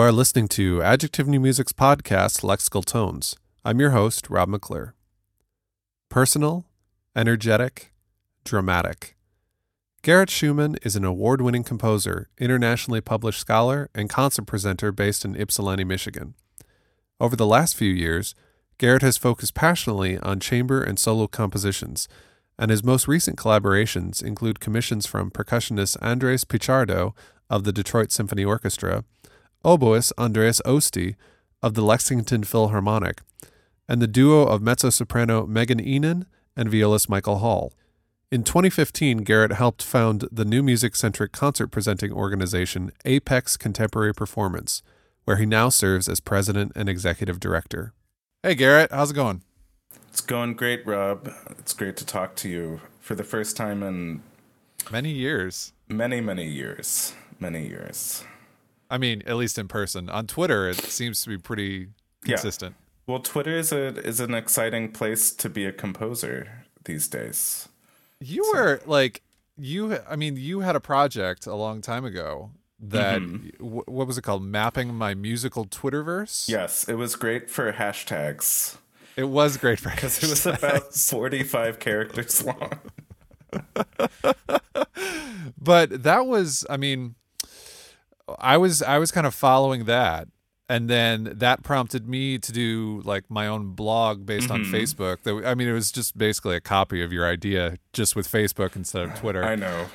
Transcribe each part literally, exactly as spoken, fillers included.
are listening to Adjective New Music's podcast, Lexical Tones. I'm your host, Rob McClure. Personal, energetic, dramatic. Garrett Schumann is an award-winning composer, internationally published scholar, and concert presenter based in Ypsilanti, Michigan. Over the last few years, Garrett has focused passionately on chamber and solo compositions, and his most recent collaborations include commissions from percussionist Andres Pichardo of the Detroit Symphony Orchestra, oboist Andreas Osti of the Lexington Philharmonic, and the duo of mezzo-soprano Megan Ihnen and violist Michael Hall. In twenty fifteen, Garrett helped found the new music-centric concert presenting organization Apex Contemporary Performance, where he now serves as president and executive director. Hey Garrett, how's it going? It's going great, Rob. It's great to talk to you for the first time in... Many years. Many, many years. Many years. I mean, at least in person. On Twitter, it seems to be pretty consistent. Yeah. Well, Twitter is a is an exciting place to be a composer these days. You so. were like you. I mean, you had a project a long time ago that mm-hmm. w- what was it called? Mapping my musical Twitterverse. Yes, it was great for hashtags. It was great for because it was about forty-five characters long. But that was, I mean, I was I was kind of following that, and then that prompted me to do like my own blog based mm-hmm. on Facebook. That I mean, it was just basically a copy of your idea, just with Facebook instead of Twitter. I know.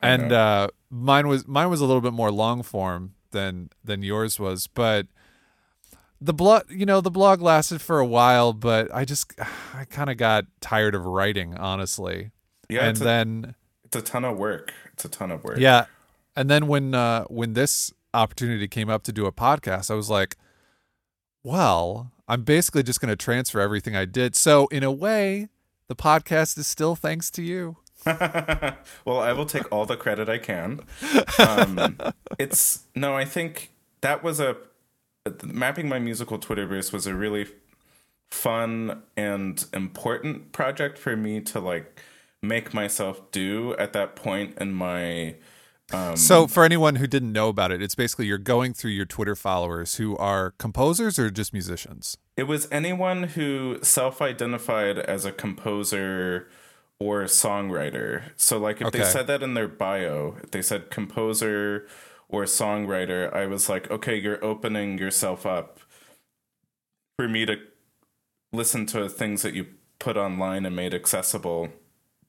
I and know. Uh, mine was mine was a little bit more long form than than yours was, but the blog, you know, the blog lasted for a while, but I just I kind of got tired of writing, honestly. Yeah, and it's a, then it's a ton of work. It's a ton of work. Yeah. And then when uh, when this opportunity came up to do a podcast, I was like, well, I'm basically just going to transfer everything I did. So in a way, the podcast is still thanks to you. Well, I will take all the credit I can. Um, it's no, I think that was a mapping my musical Twitterverse was a really fun and important project for me to like make myself do at that point in my... Um, so for anyone who didn't know about it, it's basically you're going through your Twitter followers who are composers or just musicians? It was anyone who self-identified as a composer or a songwriter. So like if okay. they said that in their bio, if they said composer or songwriter, I was like, okay, you're opening yourself up for me to listen to things that you put online and made accessible.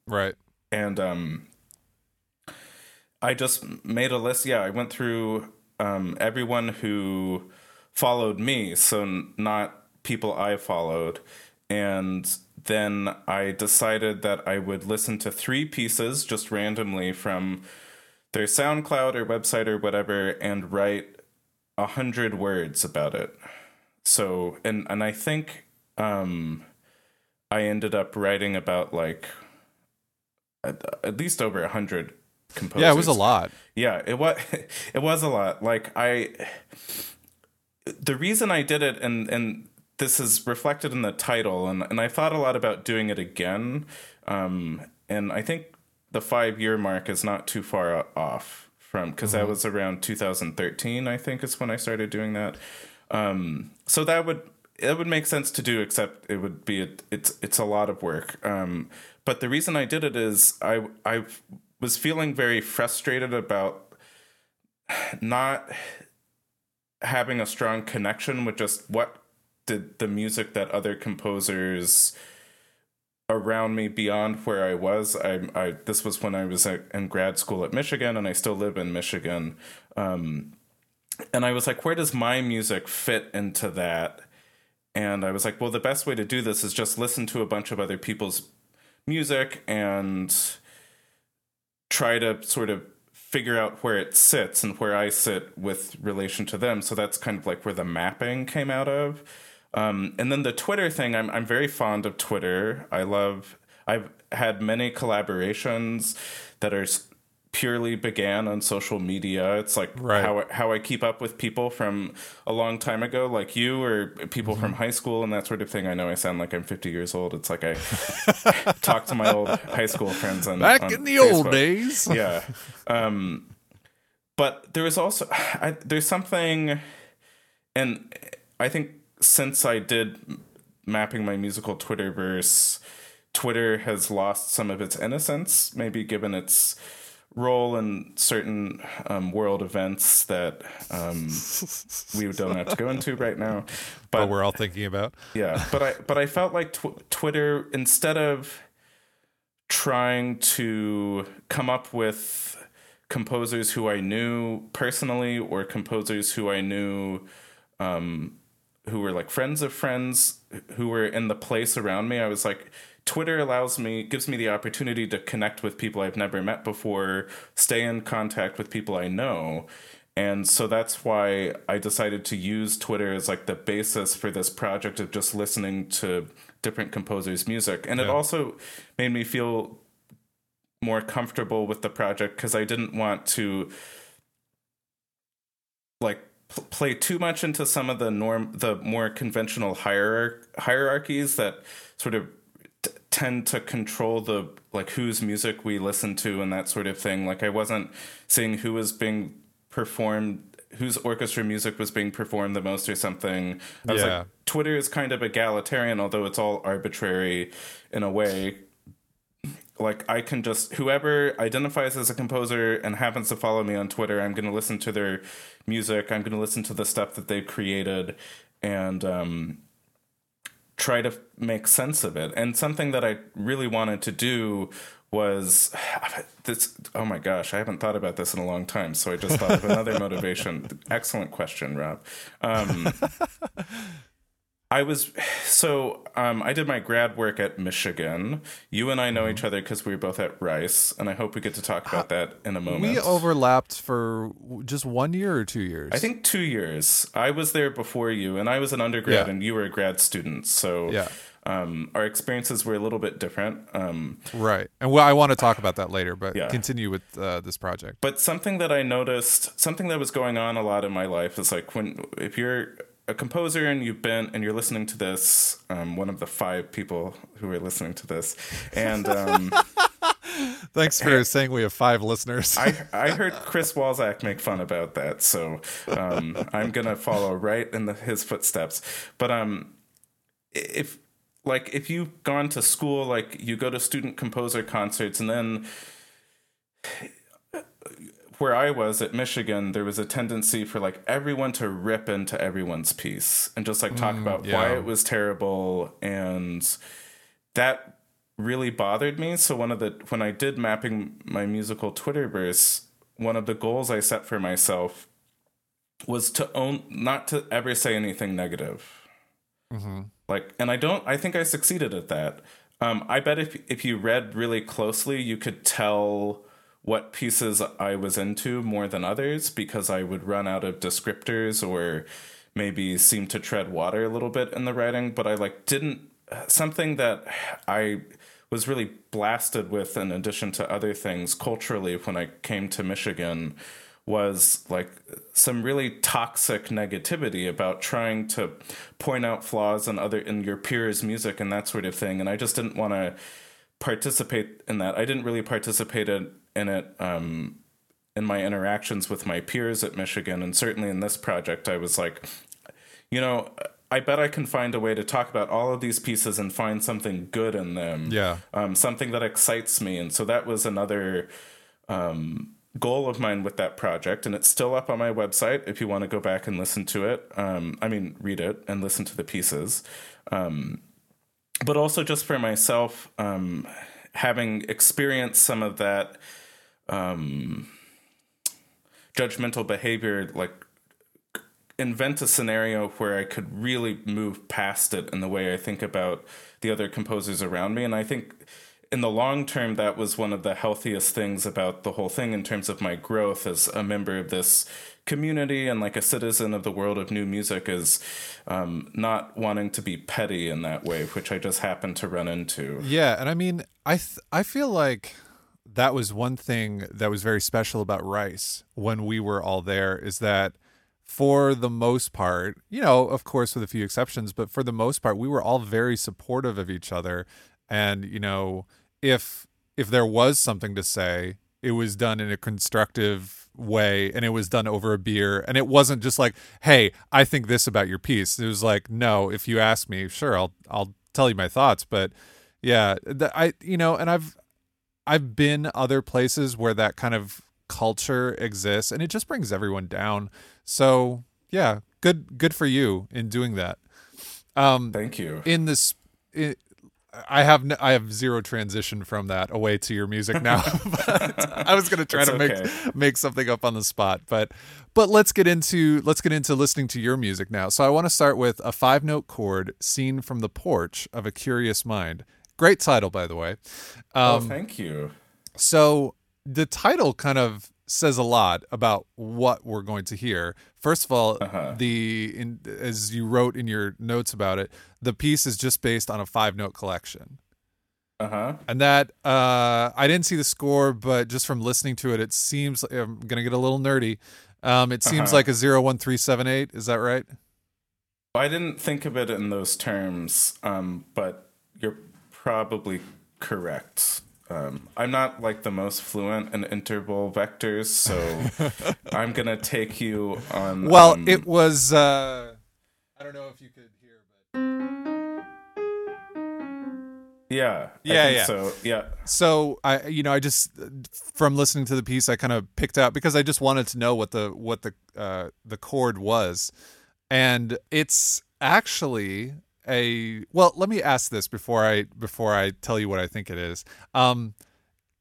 Right. And um I just made a list. Yeah, I went through um, everyone who followed me, so n- not people I followed. And then I decided that I would listen to three pieces just randomly from their SoundCloud or website or whatever and write a hundred words about it. So, and, and I think um, I ended up writing about like at, at least over a hundred composers. Yeah, it was a lot. Yeah, it was it was a lot. Like I the reason I did it and and this is reflected in the title and, and I thought a lot about doing it again. Um and I think the five year mark is not too far off from because mm-hmm. that was around two thousand thirteen, I think is when I started doing that. Um so that would it would make sense to do, except it would be a, it's it's a lot of work. Um but the reason I did it is I I've was feeling very frustrated about not having a strong connection with just what did the music that other composers around me beyond where I was. I, I this was when I was in grad school at Michigan, and I still live in Michigan. Um, and I was like, where does my music fit into that? And I was like, well, the best way to do this is just listen to a bunch of other people's music and try to sort of figure out where it sits and where I sit with relation to them. So that's kind of like where the mapping came out of. Um, and then the Twitter thing, I'm I'm very fond of Twitter. I love, I've had many collaborations that are purely began on social media. It's like right. how, how I keep up with people from a long time ago, like you or people mm-hmm. from high school and that sort of thing. I know I sound like I'm fifty years old. It's like I talk to my old high school friends. On, Back on in the Facebook. Old days. Yeah. Um, but there is also, I, there's something and I think since I did mapping my musical Twitterverse, Twitter has lost some of its innocence, maybe given its role in certain um, world events that um, we don't have to go into right now. But, but we're all thinking about. Yeah, but I but I felt like tw- Twitter, instead of trying to come up with composers who I knew personally or composers who I knew um, who were like friends of friends who were in the place around me, I was like, Twitter allows me, gives me the opportunity to connect with people I've never met before, stay in contact with people I know. And so that's why I decided to use Twitter as like the basis for this project of just listening to different composers' music. And yeah. It also made me feel more comfortable with the project because I didn't want to like pl- play too much into some of the norm, the more conventional hierarch- hierarchies that sort of tend to control the like whose music we listen to and that sort of thing. Like I wasn't seeing who was being performed, whose orchestra music was being performed the most or something. I was yeah. like, Twitter is kind of egalitarian, although it's all arbitrary in a way. Like I can just, whoever identifies as a composer and happens to follow me on Twitter, I'm going to listen to their music. I'm going to listen to the stuff that they've created and, um, try to make sense of it. And something that I really wanted to do was this. Oh my gosh, I haven't thought about this in a long time. So I just thought of another motivation. Excellent question, Rob. Um, I was, so um, I did my grad work at Michigan. You and I know mm-hmm. each other because we were both at Rice, and I hope we get to talk about that in a moment. We overlapped for just one year or two years. I think two years. I was there before you, and I was an undergrad, yeah. and you were a grad student. So yeah. um, our experiences were a little bit different. Um, right. And well, I want to talk about that later, but yeah. continue with uh, this project. But something that I noticed, something that was going on a lot in my life is like when, if you're a composer and you've been and you're listening to this, um, one of the five people who are listening to this, and um, thanks for and, saying we have five listeners. I, I heard Chris Walzak make fun about that, so um, I'm gonna follow right in the, his footsteps. But um, if like if you've gone to school, like you go to student composer concerts, and then where I was at Michigan, there was a tendency for like everyone to rip into everyone's piece and just like talk mm, about yeah. why it was terrible. And that really bothered me. So one of the, when I did mapping my musical Twitterverse, one of the goals I set for myself was to own, not to ever say anything negative. Mm-hmm. Like, and I don't, I think I succeeded at that. Um, I bet if, if you read really closely, you could tell what pieces I was into more than others because I would run out of descriptors or maybe seem to tread water a little bit in the writing. But I like didn't, something that I was really blasted with in addition to other things culturally when I came to Michigan was like some really toxic negativity about trying to point out flaws in other, in your peers' music and that sort of thing. And I just didn't want to participate in that. I didn't really participate in in it um, in my interactions with my peers at Michigan. And certainly in this project, I was like, you know, I bet I can find a way to talk about all of these pieces and find something good in them. Yeah. Um, something that excites me. And so that was another um, goal of mine with that project. And it's still up on my website if you want to go back and listen to it. Um, I mean, read it and listen to the pieces. Um, but also just for myself, um, having experienced some of that um judgmental behavior, like invent a scenario where I could really move past it in the way I think about the other composers around me. And I think in the long term that was one of the healthiest things about the whole thing in terms of my growth as a member of this community and like a citizen of the world of new music is um not wanting to be petty in that way, which I just happened to run into. Yeah. And I mean I th- I feel like that was one thing that was very special about Rice when we were all there, is that for the most part, you know, of course with a few exceptions, but for the most part, we were all very supportive of each other. And, you know, if if there was something to say, It was done in a constructive way, and it was done over a beer, and it wasn't just like, hey, I think this about your piece. It was like, no, if you ask me, sure, I'll I'll tell you my thoughts. But yeah, the, I you know, and I've I've been other places where that kind of culture exists, and it just brings everyone down. So yeah, good good for you in doing that. Um, Thank you. In this, it, I have no, I have zero transition from that away to your music now. But I was going to try it's to okay. make make something up on the spot, but but let's get into let's get into listening to your music now. So I want to start with a five note chord seen from the porch of a curious mind. Great title, by the way. Um, oh, thank you. So the title kind of says a lot about what we're going to hear. First of all, uh-huh. the in, as you wrote in your notes about it, the piece is just based on a five-note collection. Uh-huh. And that, uh, I didn't see the score, but just from listening to it, it seems, I'm going to get a little nerdy, um, it seems uh-huh. like a zero one three seven eight, is that right? I didn't think of it in those terms, um, but you're probably correct. Um, I'm not like the most fluent in interval vectors, so I'm going to take you on. Well, um, it was, uh, I don't know if you could hear, but. Yeah. Yeah. I think yeah. So, yeah. So I, you know, I just, from listening to the piece, I kind of picked out, because I just wanted to know what the, what the, uh, the chord was. And it's actually a well let me ask this before i before i tell you what I think it is. Um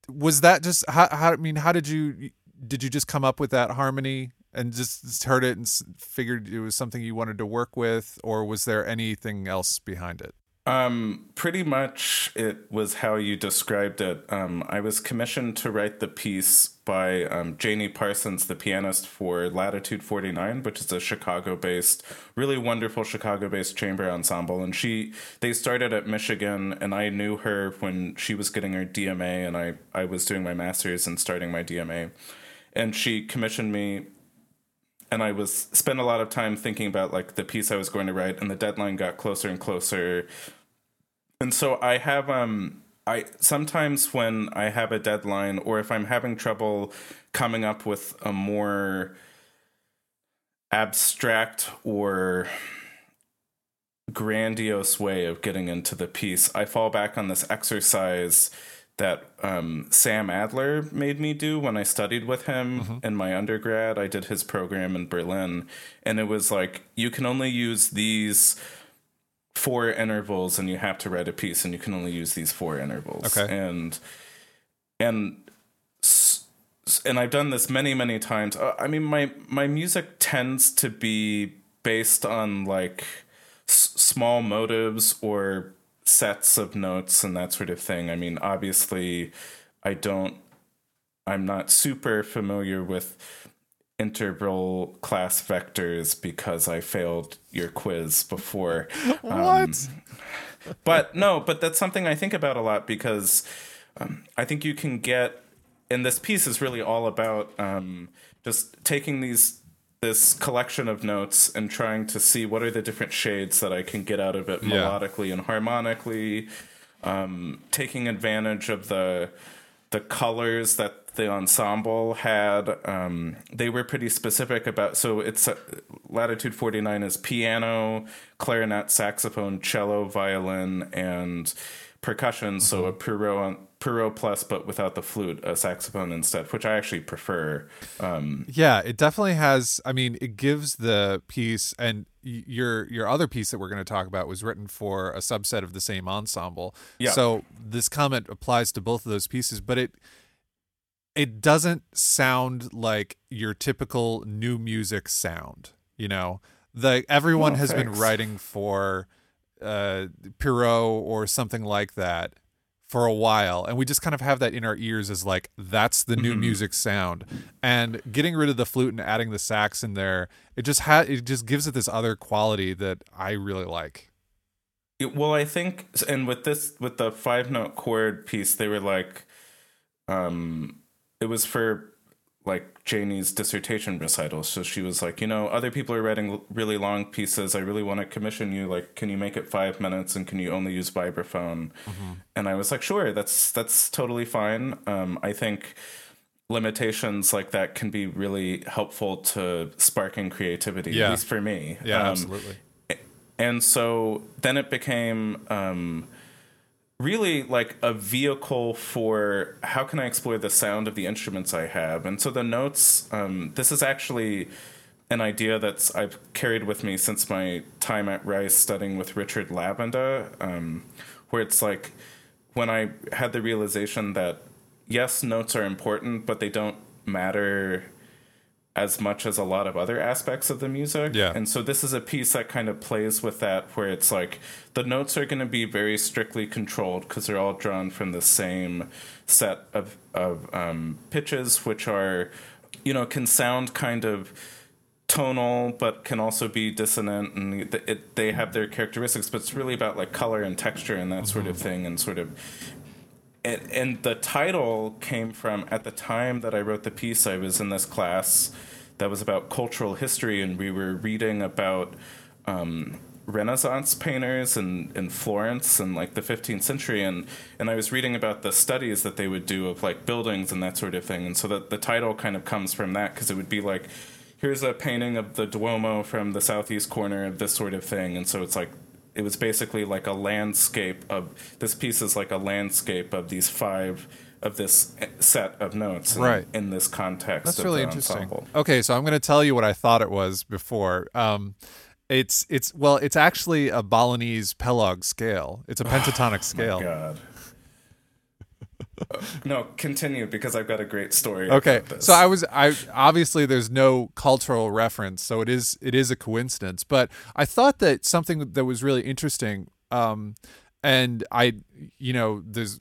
was that just how, how i mean how did you did you just come up with that harmony and just, just heard it and figured it was something you wanted to work with, or was there anything else behind it? Um pretty much it was how you described it. um I was commissioned to write the piece by um Janie Parsons, the pianist for Latitude forty-nine, which is a Chicago-based, really wonderful Chicago-based chamber ensemble, and she they started at Michigan, and I knew her when she was getting her D M A, and I I was doing my master's and starting my D M A, and she commissioned me. And I was spent a lot of time thinking about like the piece I was going to write, and the deadline got closer and closer. And so I have um I sometimes when I have a deadline, or if I'm having trouble coming up with a more abstract or grandiose way of getting into the piece, I fall back on this exercise that um, Sam Adler made me do when I studied with him mm-hmm. in my undergrad. I did his program in Berlin, and it was like, you can only use these four intervals and you have to write a piece, and you can only use these four intervals. Okay. And, and, and I've done this many, many times. I mean, my, my music tends to be based on like s- small motives or sets of notes and that sort of thing. I mean, obviously I don't, I'm not super familiar with integral class vectors because I failed your quiz before. What? Um, but no, but that's something I think about a lot, because um, I think you can get, and this piece is really all about um, just taking these this collection of notes and trying to see what are the different shades that I can get out of it yeah. melodically and harmonically, um, taking advantage of the the colors that the ensemble had. Um, they were pretty specific about, so it's uh, Latitude forty-nine is piano, clarinet, saxophone, cello, violin, and percussion. Mm-hmm. So a Perot Perot plus, but without the flute, a saxophone instead, which I actually prefer. Um, yeah, it definitely has. I mean, it gives the piece, and your your other piece that we're going to talk about was written for a subset of the same ensemble. Yeah. So this comment applies to both of those pieces, but it it doesn't sound like your typical new music sound. You know, the everyone oh, has thanks. been writing for uh, Perot or something like that for a while, and we just kind of have that in our ears as like, that's the new mm-hmm. music sound. And getting rid of the flute and adding the sax in there, it just ha- it just gives it this other quality that I really like. It, well, I think, and with this, with the five note chord piece, they were like, um, it was for like Janie's dissertation recital. So she was like, you know, other people are writing l- really long pieces. I really want to commission you. Like, can you make it five minutes and can you only use vibraphone? Mm-hmm. And I was like, sure, that's, that's totally fine. Um, I think limitations like that can be really helpful to sparking creativity, yeah. at least for me. Yeah, um, absolutely. And so then it became um, really like a vehicle for how can I explore the sound of the instruments I have? And so the notes, um, this is actually an idea that's I've carried with me since my time at Rice studying with Richard Lavenda, um, where it's like when I had the realization that, yes, notes are important, but they don't matter as much as a lot of other aspects of the music. Yeah. And so this is a piece that kind of plays with that, where it's like the notes are going to be very strictly controlled because they're all drawn from the same set of, of um, pitches, which are, you know, can sound kind of tonal, but can also be dissonant, and it, it, they have their characteristics, but it's really about like color and texture and that mm-hmm. sort of thing, and sort of... And, and the title came from, at the time that I wrote the piece, I was in this class that was about cultural history, and we were reading about um, Renaissance painters in, in Florence in like the fifteenth century. And, and I was reading about the studies that they would do of like buildings and that sort of thing. And so that the title kind of comes from that, because it would be like, here's a painting of the Duomo from the southeast corner of this sort of thing. And so it's like, it was basically like a landscape of, this piece is like a landscape of these five, of this set of notes in, right. in this context. That's of really interesting. Ensemble. Okay, so I'm going to tell you what I thought it was before. Um, it's, it's well, it's actually a Balinese Pelog scale. It's a pentatonic oh, scale. Oh, God. No, continue, because I've got a great story. Okay, about this. So I was I obviously there's no cultural reference, so it is it is a coincidence. But I thought that something that was really interesting, um, and I, you know, there's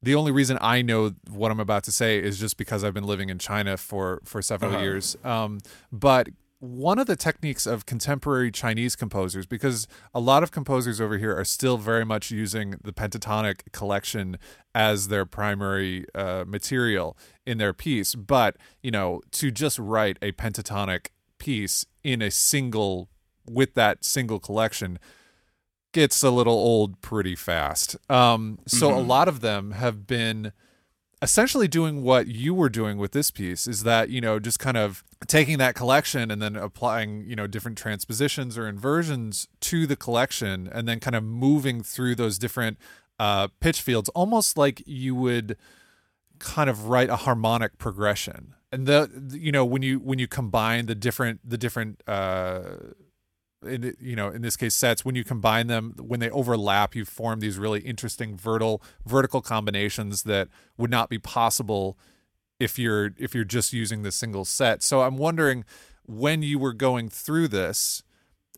the only reason I know what I'm about to say is just because I've been living in China for for several uh-huh. years. Um, but one of the techniques of contemporary Chinese composers, because a lot of composers over here are still very much using the pentatonic collection as their primary uh, material in their piece. But, you know, to just write a pentatonic piece in a single, with that single collection, gets a little old pretty fast. Um, so mm-hmm. a lot of them have been essentially doing what you were doing with this piece, is that, you know, just kind of taking that collection and then applying, you know, different transpositions or inversions to the collection, and then kind of moving through those different uh, pitch fields, almost like you would kind of write a harmonic progression. And the, you know, when you when you combine the different the different uh, in, you know, in this case sets, when you combine them, when they overlap, you form these really interesting vertical vertical combinations that would not be possible if you're if you're just using the single set. So I'm wondering, when you were going through this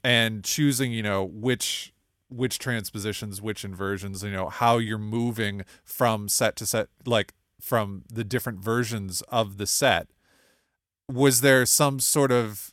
and choosing, you know, which which transpositions, which inversions, you know, how you're moving from set to set, like from the different versions of the set, was there some sort of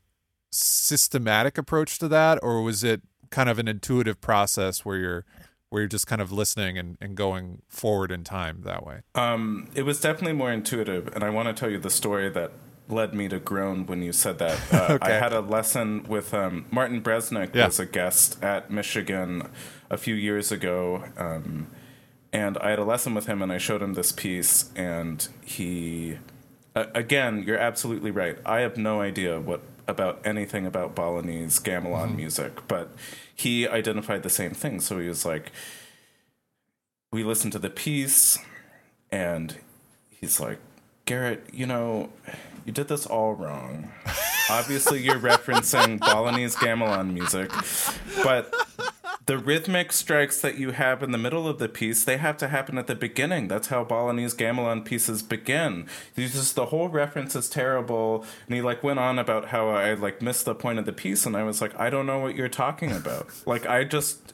systematic approach to that, or was it kind of an intuitive process where you're where you're just kind of listening and, and going forward in time that way? Um, it was definitely more intuitive, and I want to tell you the story that led me to groan when you said that. Uh, okay. I had a lesson with um, Martin Bresnik, yeah. was a guest at Michigan a few years ago, um, and I had a lesson with him, and I showed him this piece, and he, uh, again, you're absolutely right. I have no idea what about anything about Balinese gamelan mm-hmm. music, but he identified the same thing. So he was like, we listened to the piece, and he's like, Garrett, you know, you did this all wrong. Obviously, you're referencing Balinese gamelan music, but the rhythmic strikes that you have in the middle of the piece, they have to happen at the beginning. That's how Balinese gamelan pieces begin. He's just, the whole reference is terrible. And he like went on about how I like missed the point of the piece. And I was like, I don't know what you're talking about. Like, I just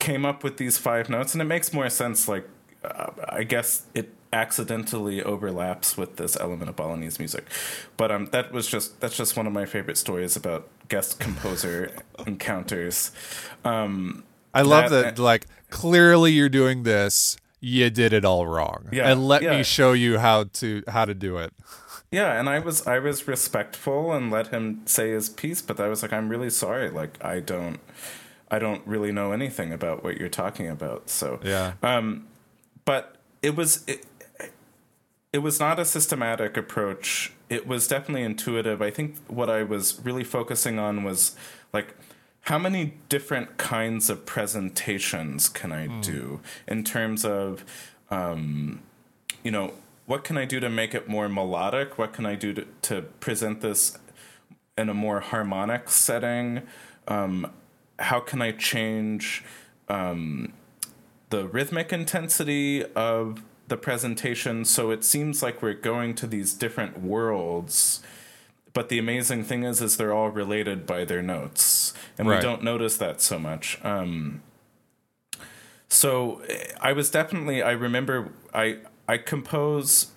came up with these five notes, and it makes more sense. Like, uh, I guess it accidentally overlaps with this element of Balinese music. But um, that was just, that's just one of my favorite stories about guest composer encounters. Um, I love that, that, like, clearly you're doing this, you did it all wrong. Yeah, and let yeah. me show you how to how to do it. Yeah, and I was I was respectful and let him say his piece, but I was like, I'm really sorry. Like, I don't I don't really know anything about what you're talking about. So yeah. Um, but it was it, It was not a systematic approach. It was definitely intuitive. I think what I was really focusing on was, like, how many different kinds of presentations can I mm. do in terms of, um, you know, what can I do to make it more melodic? What can I do to, to present this in a more harmonic setting? Um, how can I change um, the rhythmic intensity of the presentation? So it seems like we're going to these different worlds, but the amazing thing is, is they're all related by their notes, and right. we don't notice that so much. Um, so I was definitely, I remember I, I compose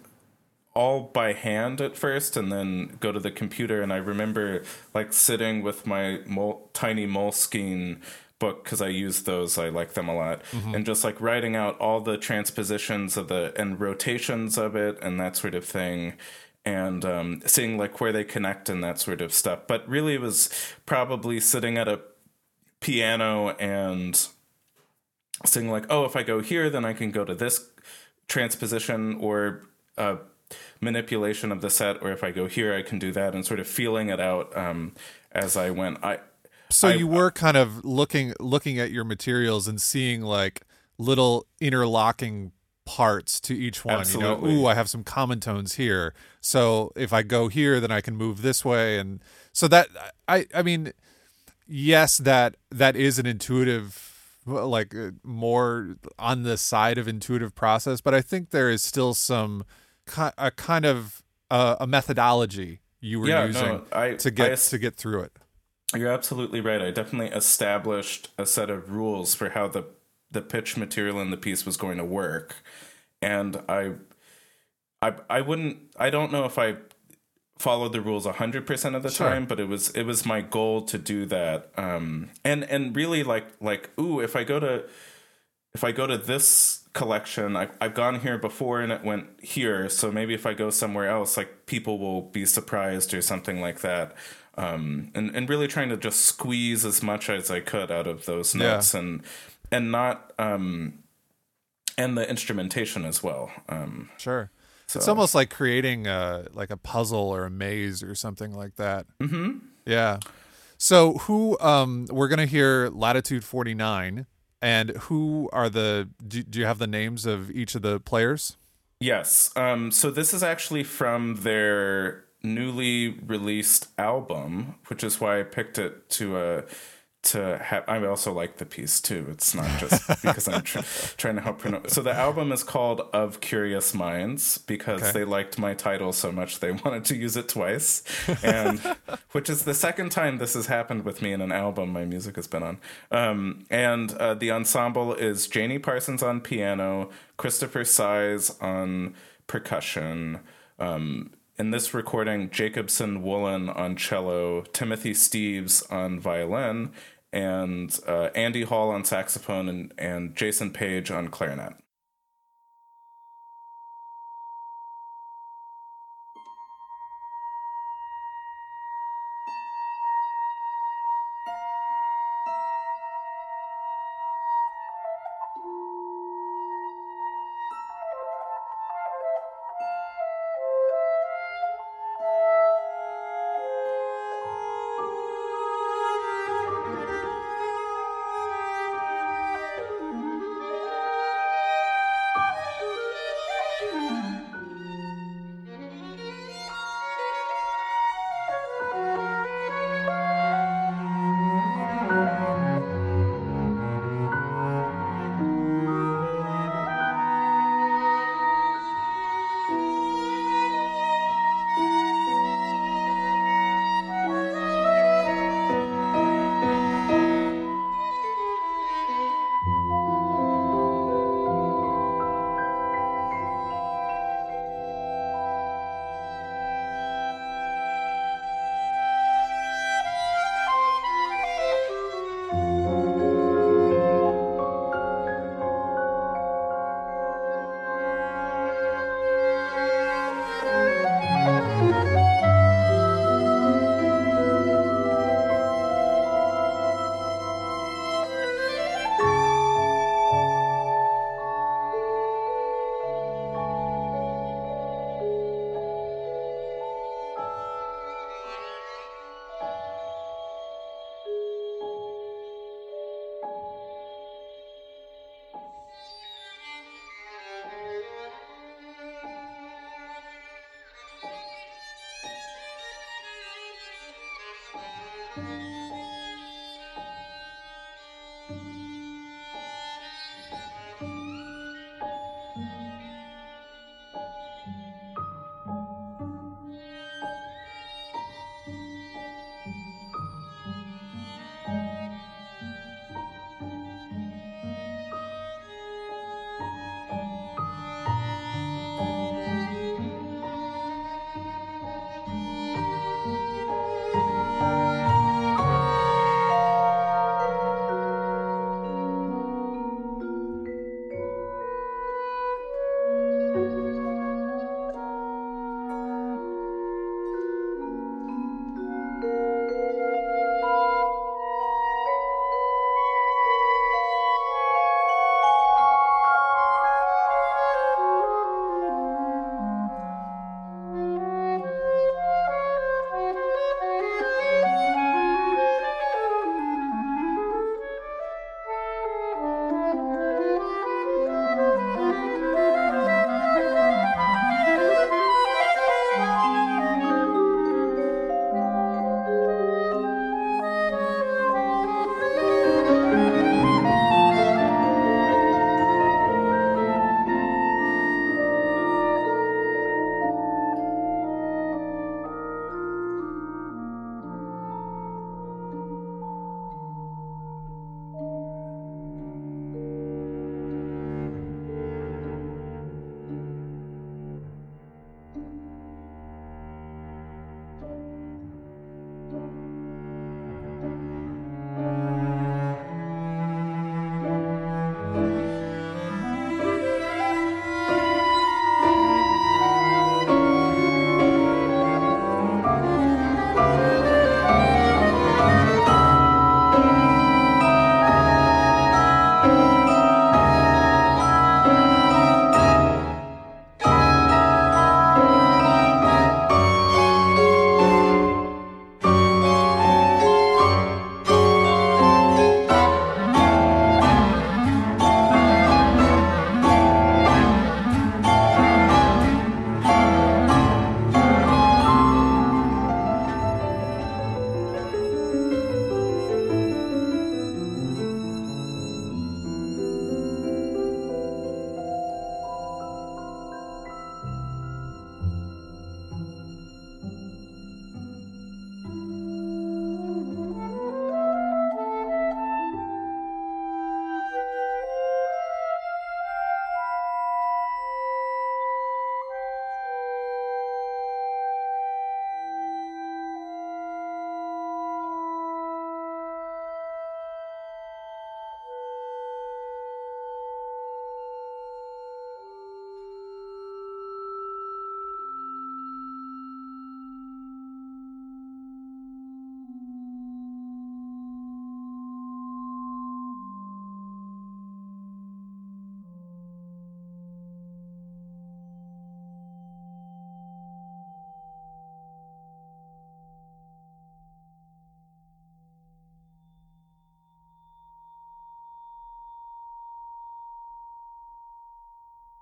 all by hand at first and then go to the computer. And I remember like sitting with my mol- tiny Moleskine book, because I use those, I like them a lot, mm-hmm. and just like writing out all the transpositions of the and rotations of it and that sort of thing, and um, seeing like where they connect and that sort of stuff. But really it was probably sitting at a piano and seeing like, oh, if I go here, then I can go to this transposition or uh, manipulation of the set, or if I go here, I can do that, and sort of feeling it out um, as I went. I So you were kind of looking looking at your materials and seeing like little interlocking parts to each one. Absolutely. You know, ooh, I have some common tones here. So if I go here, then I can move this way. And so that I I mean, yes, that that is an intuitive, like more on the side of intuitive process. But I think there is still some a kind of uh, a methodology you were yeah, using no, I, to get I, to get through it. You're absolutely right. I definitely established a set of rules for how the, the pitch material in the piece was going to work. And I, I, I wouldn't, I don't know if I followed the rules a hundred percent of the sure. time, but it was, it was my goal to do that. Um, and, and really like, like, ooh, if I go to, if I go to this collection, I, I've gone here before and it went here. So maybe if I go somewhere else, like people will be surprised or something like that. Um, and, and really trying to just squeeze as much as I could out of those notes yeah. and, and not, um, and the instrumentation as well. Um, sure. So. It's almost like creating a, like a puzzle or a maze or something like that. Mm-hmm. Yeah. So who, um, we're going to hear Latitude forty-nine, and who are the, do, do you have the names of each of the players? Yes. Um, so this is actually from their newly released album, which is why I picked it to uh to have. I also like the piece too. It's not just because I'm tr- trying to help pronounce. So the album is called Of Curious Minds because okay. they liked my title so much they wanted to use it twice, and which is the second time this has happened with me in an album my music has been on. Um, and uh, the ensemble is Janie Parsons on piano, Christopher Size on percussion. Um, In this recording, Jacobson Woolen on cello, Timothy Steves on violin, and uh, Andy Hall on saxophone, and, and Jason Page on clarinet.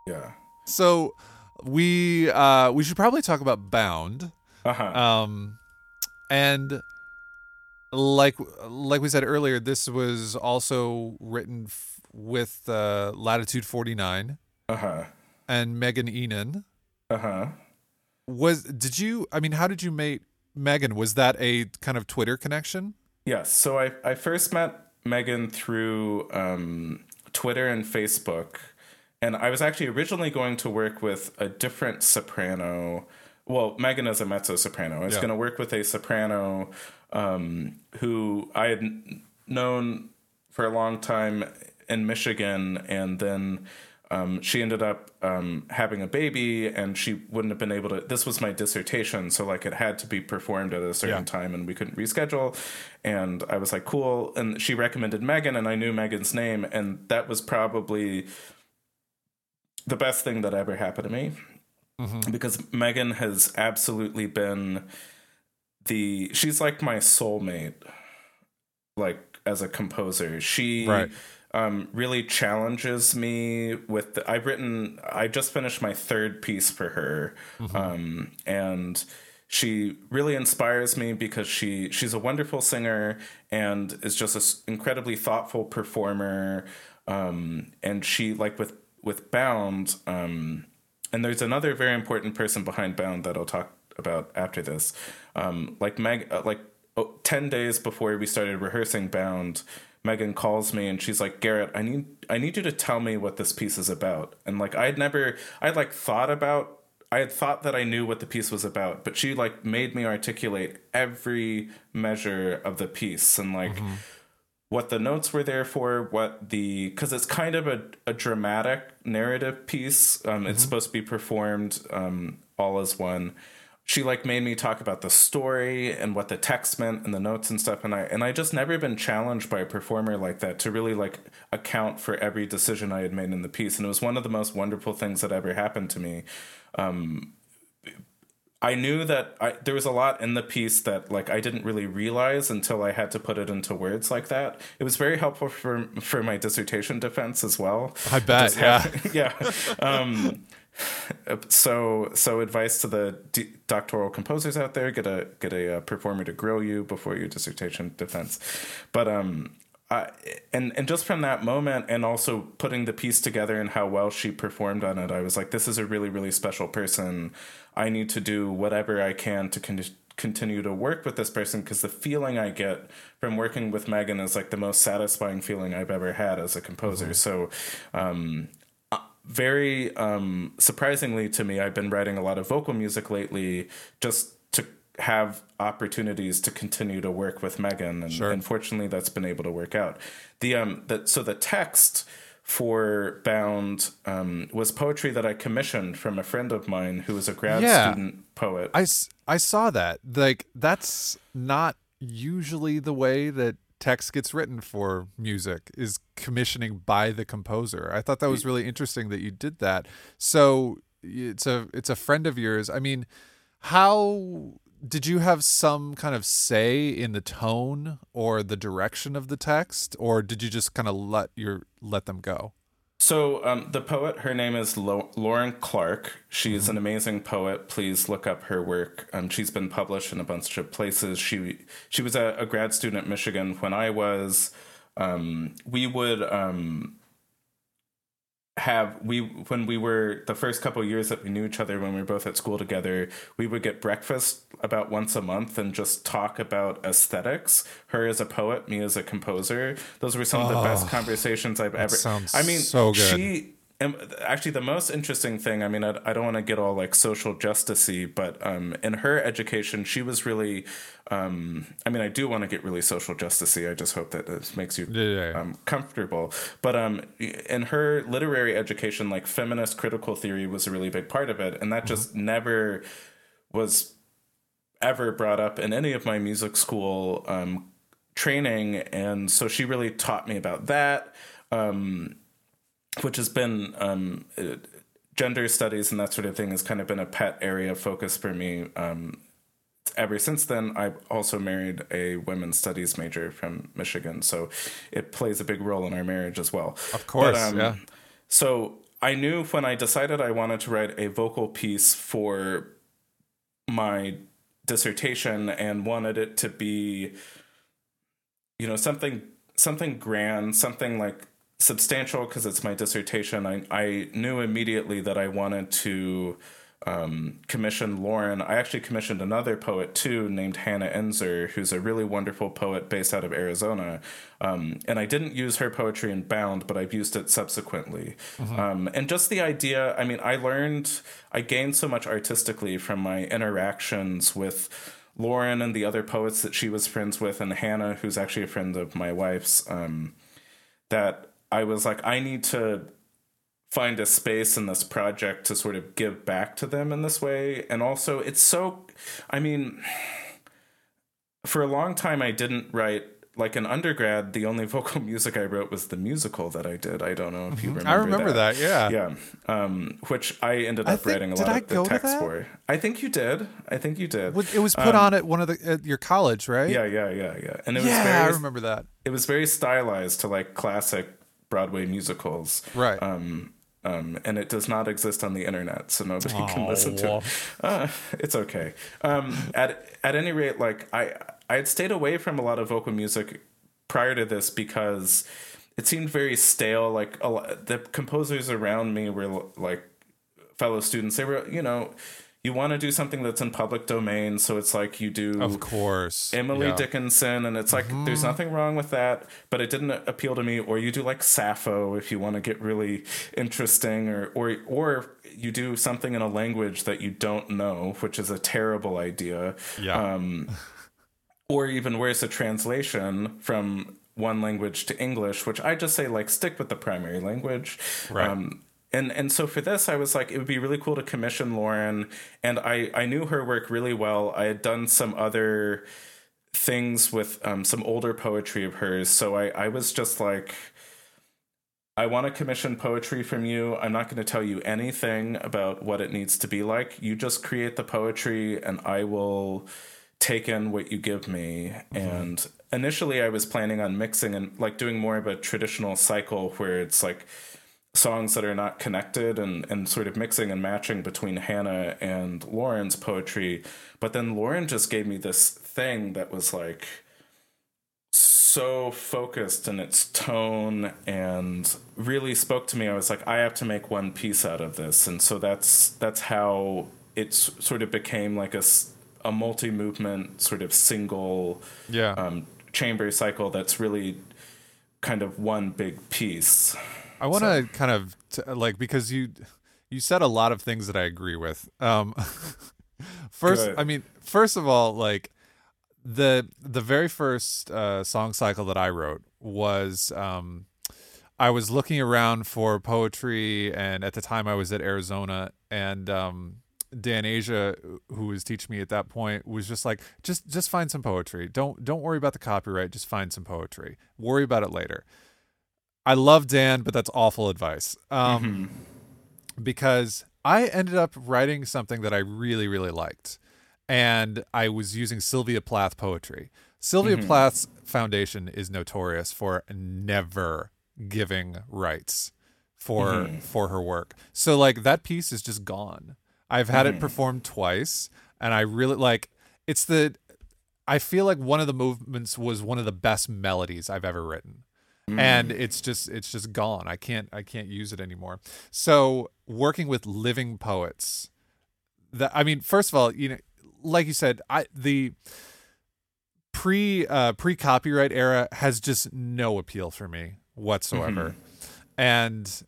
Yeah. So we uh, we should probably talk about Bound. Uh-huh. Um, and like like we said earlier, this was also written f- with uh, Latitude forty-nine. Uh-huh. And Megan Ihnen. Uh-huh. Was did you I mean, how did you meet Megan? Was that a kind of Twitter connection? Yeah, so I, I first met Megan through um, Twitter and Facebook. And I was actually originally going to work with a different soprano. Well, Megan is a mezzo-soprano. I was yeah. going to work with a soprano um, who I had known for a long time in Michigan. And then um, she ended up um, having a baby, and she wouldn't have been able to. This was my dissertation, so like it had to be performed at a certain yeah. time, and we couldn't reschedule. And I was like, cool. And she recommended Megan, and I knew Megan's name. And that was probably the best thing that ever happened to me, mm-hmm. because Megan has absolutely been the, she's like my soulmate, like as a composer. She right. um, really challenges me with, the, I've written, I just finished my third piece for her. Mm-hmm. Um, and She really inspires me because she she's a wonderful singer and is just an incredibly thoughtful performer. Um, and she, like with with Bound, um, and there's another very important person behind Bound that I'll talk about after this. Um, like Meg, uh, like oh, ten days before we started rehearsing Bound, Megan calls me and she's like, Garrett, I need I need you to tell me what this piece is about. And like I'd never I'd like thought about. I had thought that I knew what the piece was about, but she like made me articulate every measure of the piece and like mm-hmm. what the notes were there for, what the, cause it's kind of a, a dramatic narrative piece. Um, mm-hmm. It's supposed to be performed um, all as one. She like made me talk about the story and what the text meant and the notes and stuff. And I, and I just never been challenged by a performer like that to really like account for every decision I had made in the piece. And it was one of the most wonderful things that ever happened to me. Um, I knew that I, there was a lot in the piece that like I didn't really realize until I had to put it into words like that. It was very helpful for for my dissertation defense as well. I bet, yeah, having, yeah. Um, so so advice to the d- doctoral composers out there: get a get a uh, performer to grill you before your dissertation defense. But um. Uh, and, and just from that moment and also putting the piece together and how well she performed on it, I was like, this is a really, really special person. I need to do whatever I can to con- continue to work with this person, because the feeling I get from working with Megan is like the most satisfying feeling I've ever had as a composer. Mm-hmm. So um, very um, surprisingly to me, I've been writing a lot of vocal music lately just to have opportunities to continue to work with Megan, and sure. Unfortunately that's been able to work out. The um that so the text for Bound um was poetry that I commissioned from a friend of mine who was a grad yeah. student poet. I, I saw that. Like that's not usually the way that text gets written for music, is commissioning by the composer. I thought that was really interesting that you did that. So it's a it's a friend of yours. I mean, how did you have some kind of say in the tone or the direction of the text, or did you just kind of let your let them go? So um, the poet, her name is Lo- Lauren Clark. She's mm-hmm. an amazing poet. Please look up her work. Um, she's been published in a bunch of places. She she was a, a grad student at Michigan when I was. Um, we would um, have we when we were the first couple of years that we knew each other, when we were both at school together, we would get breakfast about once a month and just talk about aesthetics, her as a poet, me as a composer. Those were some oh, of the best conversations I've ever sounds I mean so good. She and actually the most interesting thing, I mean I, I don't want to get all like social justice-y, but um in her education she was really um I mean I do want to get really social justice-y, I just hope that this makes you yeah, yeah. um comfortable, but um in her literary education, like feminist critical theory was a really big part of it, and that mm-hmm. just never was ever brought up in any of my music school um training, and so she really taught me about that, um which has been um, gender studies and that sort of thing has kind of been a pet area of focus for me. Um, ever since then, I've also married a women's studies major from Michigan, so it plays a big role in our marriage as well. Of course, but, um, yeah. So I knew when I decided I wanted to write a vocal piece for my dissertation and wanted it to be, you know, something something grand, something like substantial, because it's my dissertation. I, I knew immediately that I wanted to um, commission Lauren. I actually commissioned another poet too, named Hannah Enzer, who's a really wonderful poet based out of Arizona. Um, and I didn't use her poetry in Bound, but I've used it subsequently. Uh-huh. Um, and just the idea, I mean, I learned, I gained so much artistically from my interactions with Lauren and the other poets that she was friends with, and Hannah, who's actually a friend of my wife's, um, that I was like, I need to find a space in this project to sort of give back to them in this way. And also it's so, I mean, for a long time, I didn't write like an undergrad. The only vocal music I wrote was the musical that I did. I don't know if mm-hmm. you remember I remember that. that. Yeah. Yeah. Um, which I ended up I think, writing a lot I of the text for. I think you did. I think you did. It was put um, on at one of the, at your college, right? Yeah. Yeah. Yeah. Yeah. And it yeah, was very, I remember that. It was very stylized to like classic Broadway musicals. Right. Um, Um, and it does not exist on the internet, so nobody oh. can listen to it. Uh, it's okay. Um, at at any rate, like I I had stayed away from a lot of vocal music prior to this because it seemed very stale. Like a lot, the composers around me were like fellow students. They were, you know, you want to do something that's in public domain, so it's like you do, of course, Emily yeah. Dickinson, and it's like mm-hmm. there's nothing wrong with that, but it didn't appeal to me. Or you do like Sappho if you want to get really interesting, or or or you do something in a language that you don't know, which is a terrible idea. Yeah. Um, or even where's the translation from one language to English, which I just say like stick with the primary language, right? Um, And and so for this, I was like, it would be really cool to commission Lauren. And I, I knew her work really well. I had done some other things with um, some older poetry of hers. So I, I was just like, I want to commission poetry from you. I'm not going to tell you anything about what it needs to be like. You just create the poetry and I will take in what you give me. Mm-hmm. And initially I was planning on mixing and like doing more of a traditional cycle where it's like songs that are not connected and, and sort of mixing and matching between Hannah and Lauren's poetry. But then Lauren just gave me this thing that was like so focused in its tone and really spoke to me. I was like, I have to make one piece out of this. And so that's that's how it sort of became like a, a multi-movement sort of single yeah. um, chamber cycle that's really kind of one big piece. I want to so. kind of t- like, because you you said a lot of things that I agree with. Um, first, Good. I mean, first of all, like the the very first uh, song cycle that I wrote was um, I was looking around for poetry, and at the time I was at Arizona, and um, Dan Asia, who was teaching me at that point, was just like, just just find some poetry. Don't don't worry about the copyright. Just find some poetry. Worry about it later. I love Dan, but that's awful advice. Um, mm-hmm. Because I ended up writing something that I really, really liked. And I was using Sylvia Plath poetry. Sylvia mm-hmm. Plath's foundation is notorious for never giving rights for, mm-hmm. for her work. So, like, that piece is just gone. I've had mm-hmm. it performed twice. And I really, like, it's the... I feel like one of the movements was one of the best melodies I've ever written. And it's just it's just gone. I can't I can't use it anymore. So working with living poets, that I mean, first of all, you know, like you said, I the pre uh, pre copyright era has just no appeal for me whatsoever, mm-hmm. and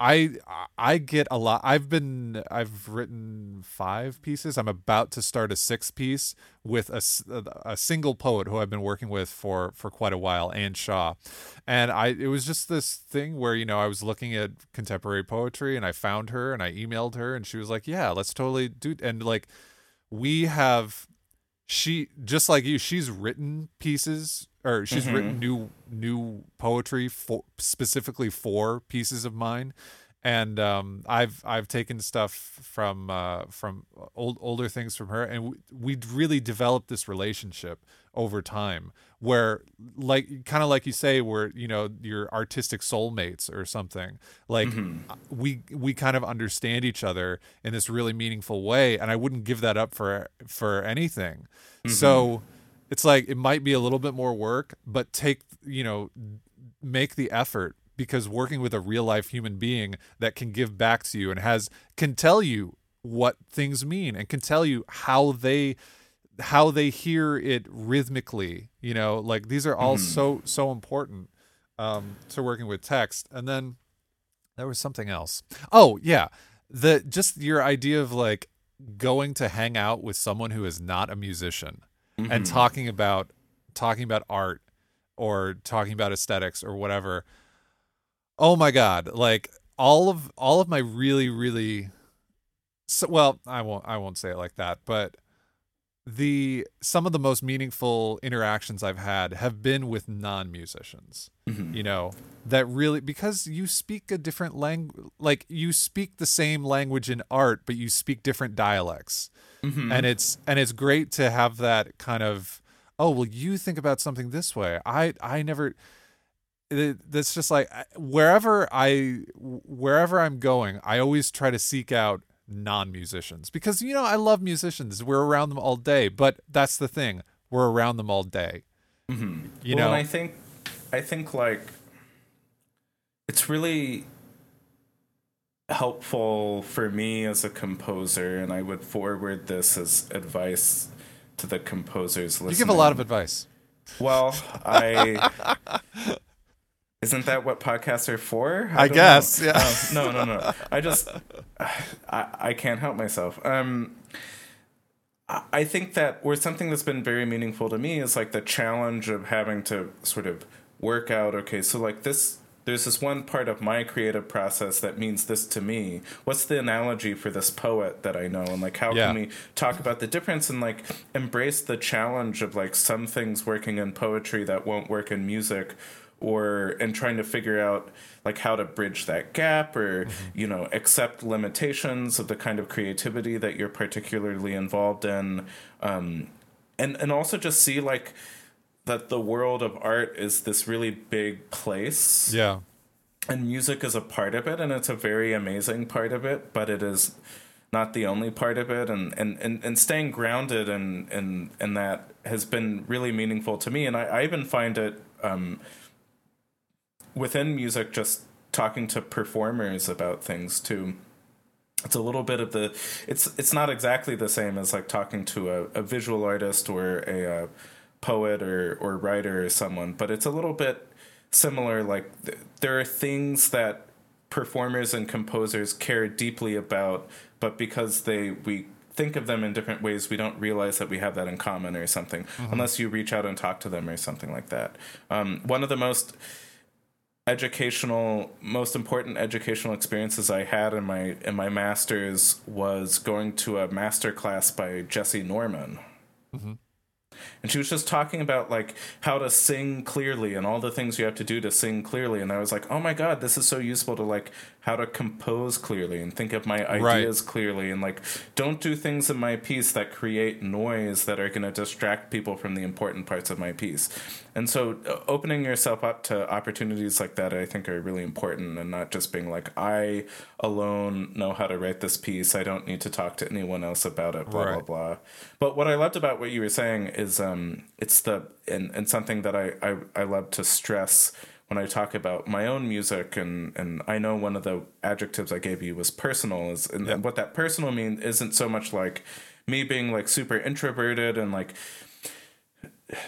I I get a lot. I've been I've written five pieces. I'm about to start a sixth piece with a, a single poet who I've been working with for, for quite a while, Anne Shaw. And I it was just this thing where, you know, I was looking at contemporary poetry and I found her and I emailed her and she was like, yeah, let's totally do. And like we have she just like you, she's written pieces. Or she's mm-hmm. written new new poetry for specifically for pieces of mine, and um, I've I've taken stuff from uh, from old older things from her, and we we really developed this relationship over time, where like kind of like you say, where you know your artistic soulmates or something, like mm-hmm. we we kind of understand each other in this really meaningful way, and I wouldn't give that up for for anything. Mm-hmm. So. It's like it might be a little bit more work, but take, you know, make the effort, because working with a real life human being that can give back to you and has can tell you what things mean and can tell you how they how they hear it rhythmically, you know, like these are all mm-hmm. so so important um, to working with text. And then there was something else. Oh, yeah. The just your idea of like going to hang out with someone who is not a musician. Mm-hmm. And talking about talking about art or talking about aesthetics or whatever. Oh my God! Like all of all of my really really, so, well, I won't I won't say it like that, but the some of the most meaningful interactions I've had have been with non-musicians. Mm-hmm. You know, that really, because you speak a different language, like you speak the same language in art, but you speak different dialects. Mm-hmm. And it's and it's great to have that kind of, oh well, you think about something this way. I I never that's just like wherever I wherever I'm going, I always try to seek out non-musicians because, you know, I love musicians. We're around them all day, but that's the thing. We're around them all day. Mm-hmm. You well, know, and I think I think like it's really helpful for me as a composer, and I would forward this as advice to the composers listening. You give a lot of advice. Well, I isn't that what podcasts are for? I, I guess. Know. Yeah. No, no, no, no. I just I, I can't help myself. Um, I think that or something that's been very meaningful to me is like the challenge of having to sort of work out. Okay, so like this, there's this one part of my creative process that means this to me. What's the analogy for this poet that I know? And like, how yeah. can we talk about the difference and like embrace the challenge of like some things working in poetry that won't work in music, or, and trying to figure out like how to bridge that gap or, mm-hmm. you know, accept limitations of the kind of creativity that you're particularly involved in. Um, and, and also just see like, that the world of art is this really big place. Yeah. And music is a part of it, and it's a very amazing part of it, but it is not the only part of it. And and, and, and staying grounded in, in, in that has been really meaningful to me. And I, I even find it um, within music, just talking to performers about things too. It's a little bit of the, it's it's not exactly the same as like talking to a, a visual artist or a, a poet or, or writer or someone, but it's a little bit similar. Like th- there are things that performers and composers care deeply about, but because they, we think of them in different ways, we don't realize that we have that in common or something, mm-hmm. unless you reach out and talk to them or something like that. Um, one of the most educational, most important educational experiences I had in my, in my master's was going to a master class by Jessye Norman. Mm-hmm. And she was just talking about like how to sing clearly and all the things you have to do to sing clearly. And I was like, oh my God, this is so useful to like how to compose clearly and think of my ideas right. clearly. And like, don't do things in my piece that create noise that are going to distract people from the important parts of my piece. And so uh, opening yourself up to opportunities like that, I think are really important, and not just being like, I alone know how to write this piece. I don't need to talk to anyone else about it, blah, right. blah, blah. But what I loved about what you were saying is, Um, it's the and, and something that I, I, I love to stress when I talk about my own music, and, and I know one of the adjectives I gave you was personal, is and, yeah. and what that personal means isn't so much like me being like super introverted and like,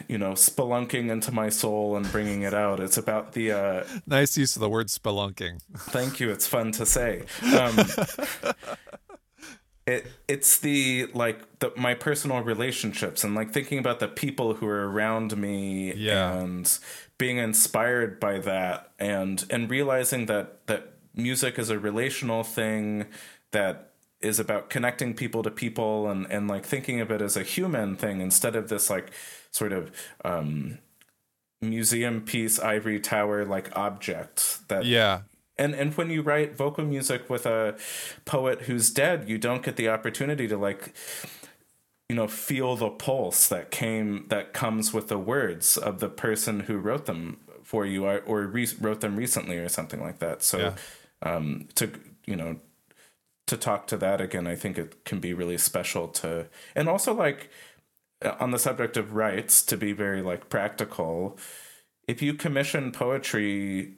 you know, spelunking into my soul and bringing it out. It's about the uh, nice use of the word spelunking. Thank you. It's fun to say. Um, It, it's the like the, my personal relationships and like thinking about the people who are around me yeah. and being inspired by that, and and realizing that that music is a relational thing that is about connecting people to people, and and like thinking of it as a human thing instead of this like sort of um, museum piece, ivory tower like object that yeah. And and when you write vocal music with a poet who's dead, you don't get the opportunity to like, you know, feel the pulse that came that comes with the words of the person who wrote them for you, or, or re- wrote them recently or something like that. So yeah. um, to, you know, to talk to that again, I think it can be really special to, and also like on the subject of rights, to be very like practical, if you commission poetry,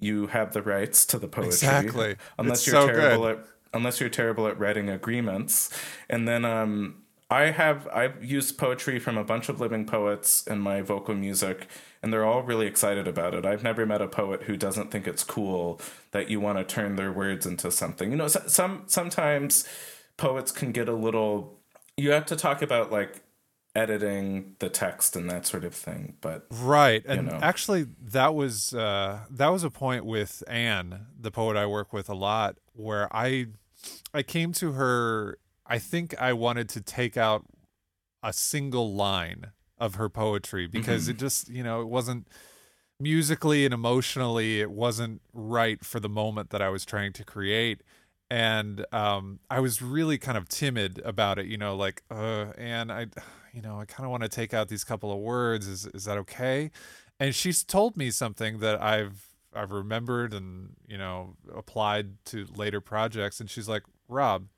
you have the rights to the poetry. Exactly. Unless it's you're so terrible good. at unless you're terrible at writing agreements. And then um, I have I've used poetry from a bunch of living poets in my vocal music, and they're all really excited about it. I've never met a poet who doesn't think it's cool that you want to turn their words into something. You know, some sometimes poets can get a little. You have to talk about like editing the text and that sort of thing, but right and you know. Actually that was uh that was a point with Anne, the poet I work with a lot, where I I came to her. I think I wanted to take out a single line of her poetry because mm-hmm. it just, you know, it wasn't musically and emotionally, it wasn't right for the moment that I was trying to create. And um, I was really kind of timid about it, you know, like, uh, and I, you know, I kind of want to take out these couple of words. Is is that okay? And she's told me something that I've I've remembered and, you know, applied to later projects. And she's like, Rob,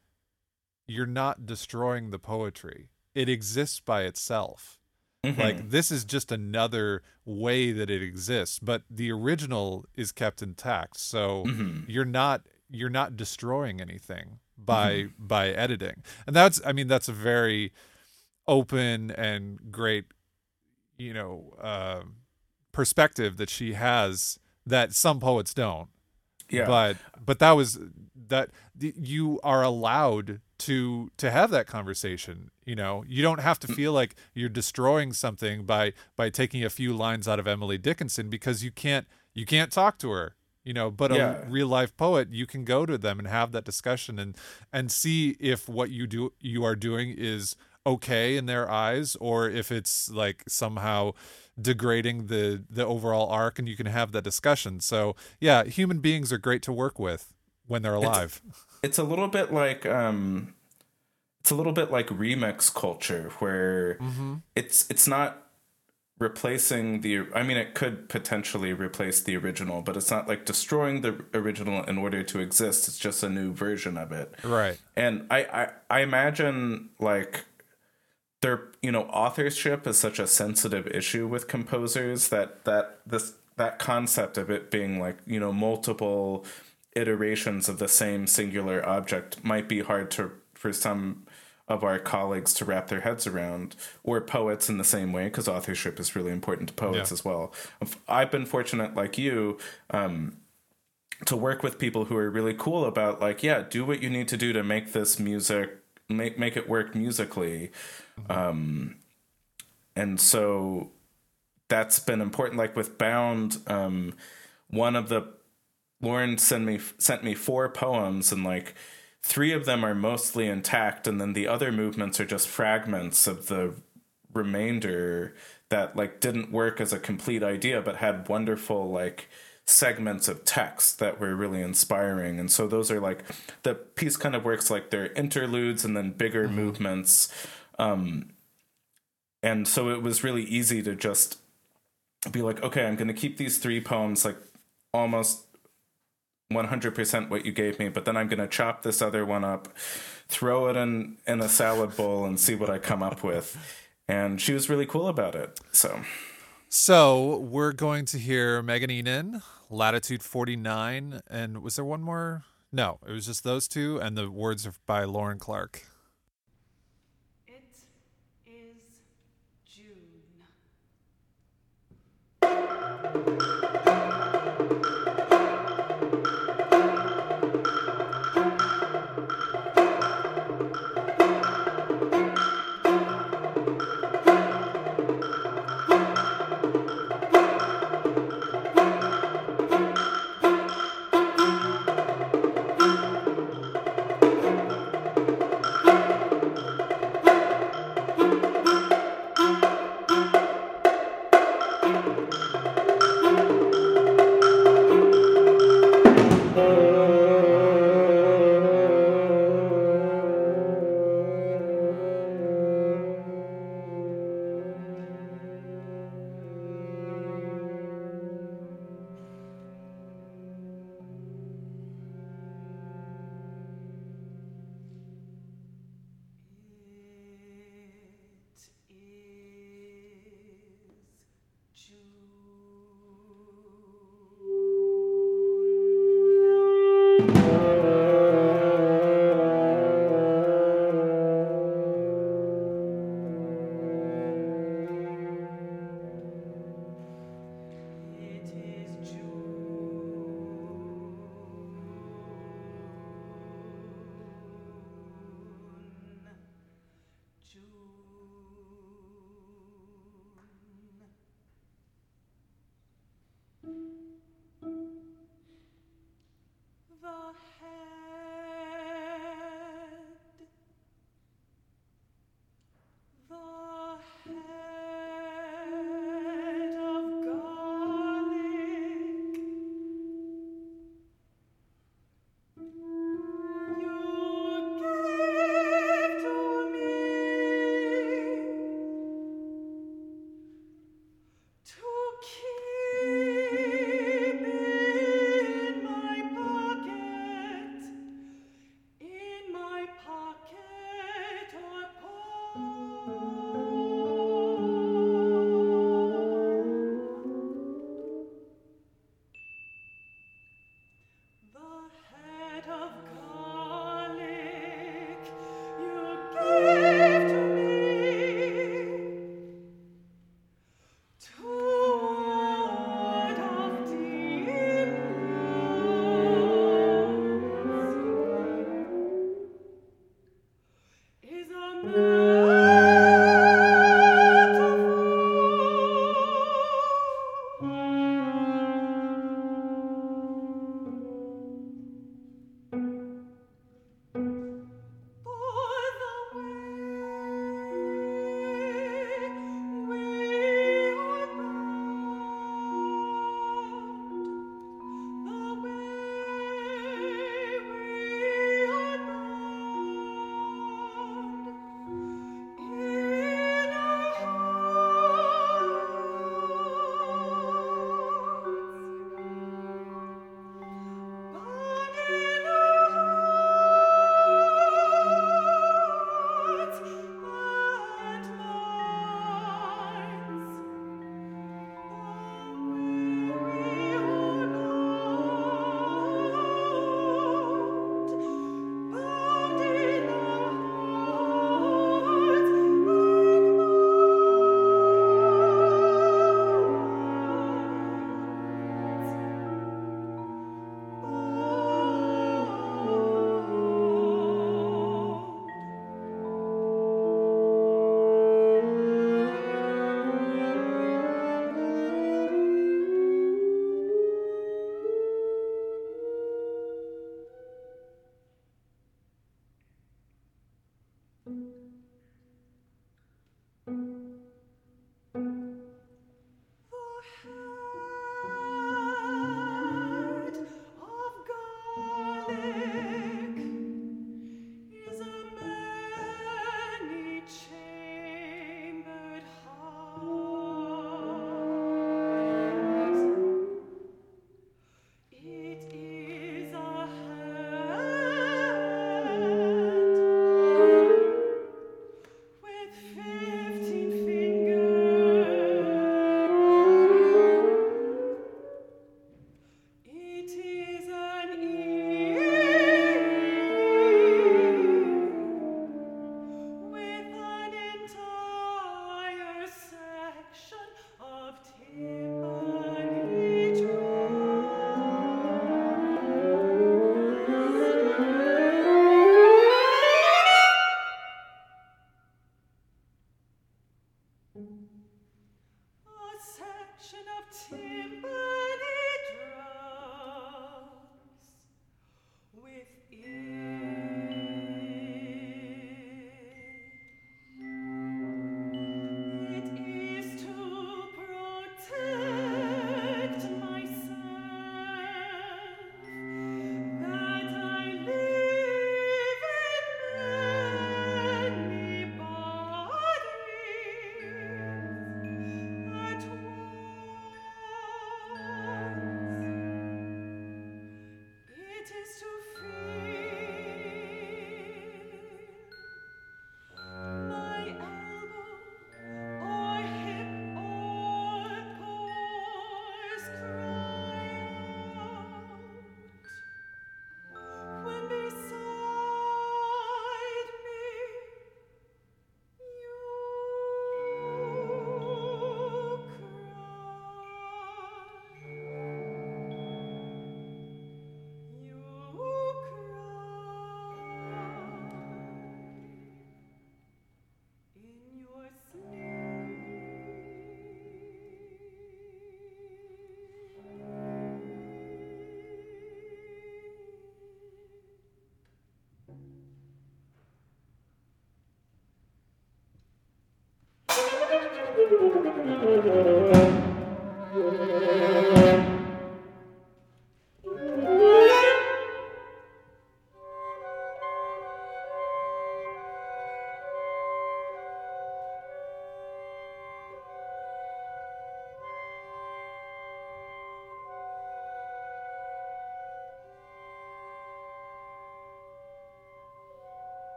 you're not destroying the poetry. It exists by itself. Mm-hmm. Like, this is just another way that it exists, but the original is kept intact. So mm-hmm. you're not you're not destroying anything by mm-hmm. by editing. And that's, I mean, that's a very open and great, you know, uh, perspective that she has that some poets don't. Yeah. But but that was that you are allowed to to have that conversation. You know, you don't have to feel like you're destroying something by by taking a few lines out of Emily Dickinson, because you can't you can't talk to her. You know, but yeah. a real life poet, you can go to them and have that discussion and and see if what you do you are doing is okay in their eyes, or if it's like somehow degrading the the overall arc, and you can have that discussion. So yeah, human beings are great to work with when they're alive. It's, it's a little bit like um it's a little bit like remix culture, where mm-hmm. it's it's not replacing the, I mean, it could potentially replace the original, but it's not like destroying the original in order to exist. It's just a new version of it. Right. And I, I, I imagine like there, you know, authorship is such a sensitive issue with composers that, that this, that concept of it being like, you know, multiple iterations of the same singular object might be hard to, for some of our colleagues to wrap their heads around, or poets in the same way, because authorship is really important to poets yeah. as well. I've been fortunate, like you, um, to work with people who are really cool about like, yeah, do what you need to do to make this music, make make it work musically. Mm-hmm. Um, and so that's been important. Like with Bound, um, one of the, Lauren sent me sent me four poems, and like, three of them are mostly intact, and then the other movements are just fragments of the remainder that like didn't work as a complete idea, but had wonderful like segments of text that were really inspiring. And so those are like, the piece kind of works like they're interludes and then bigger mm-hmm. movements. Um, and so it was really easy to just be like, okay, I'm going to keep these three poems like almost one hundred percent what you gave me, but then I'm going to chop this other one up, throw it in, in a salad bowl, and see what I come up with. And she was really cool about it. So so we're going to hear Megan Ihnen, Latitude forty-nine, and was there one more? No, it was just those two, and the words are by Lauren Clark.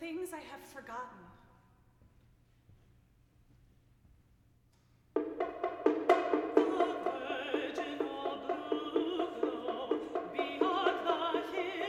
Things I have forgotten. Oh,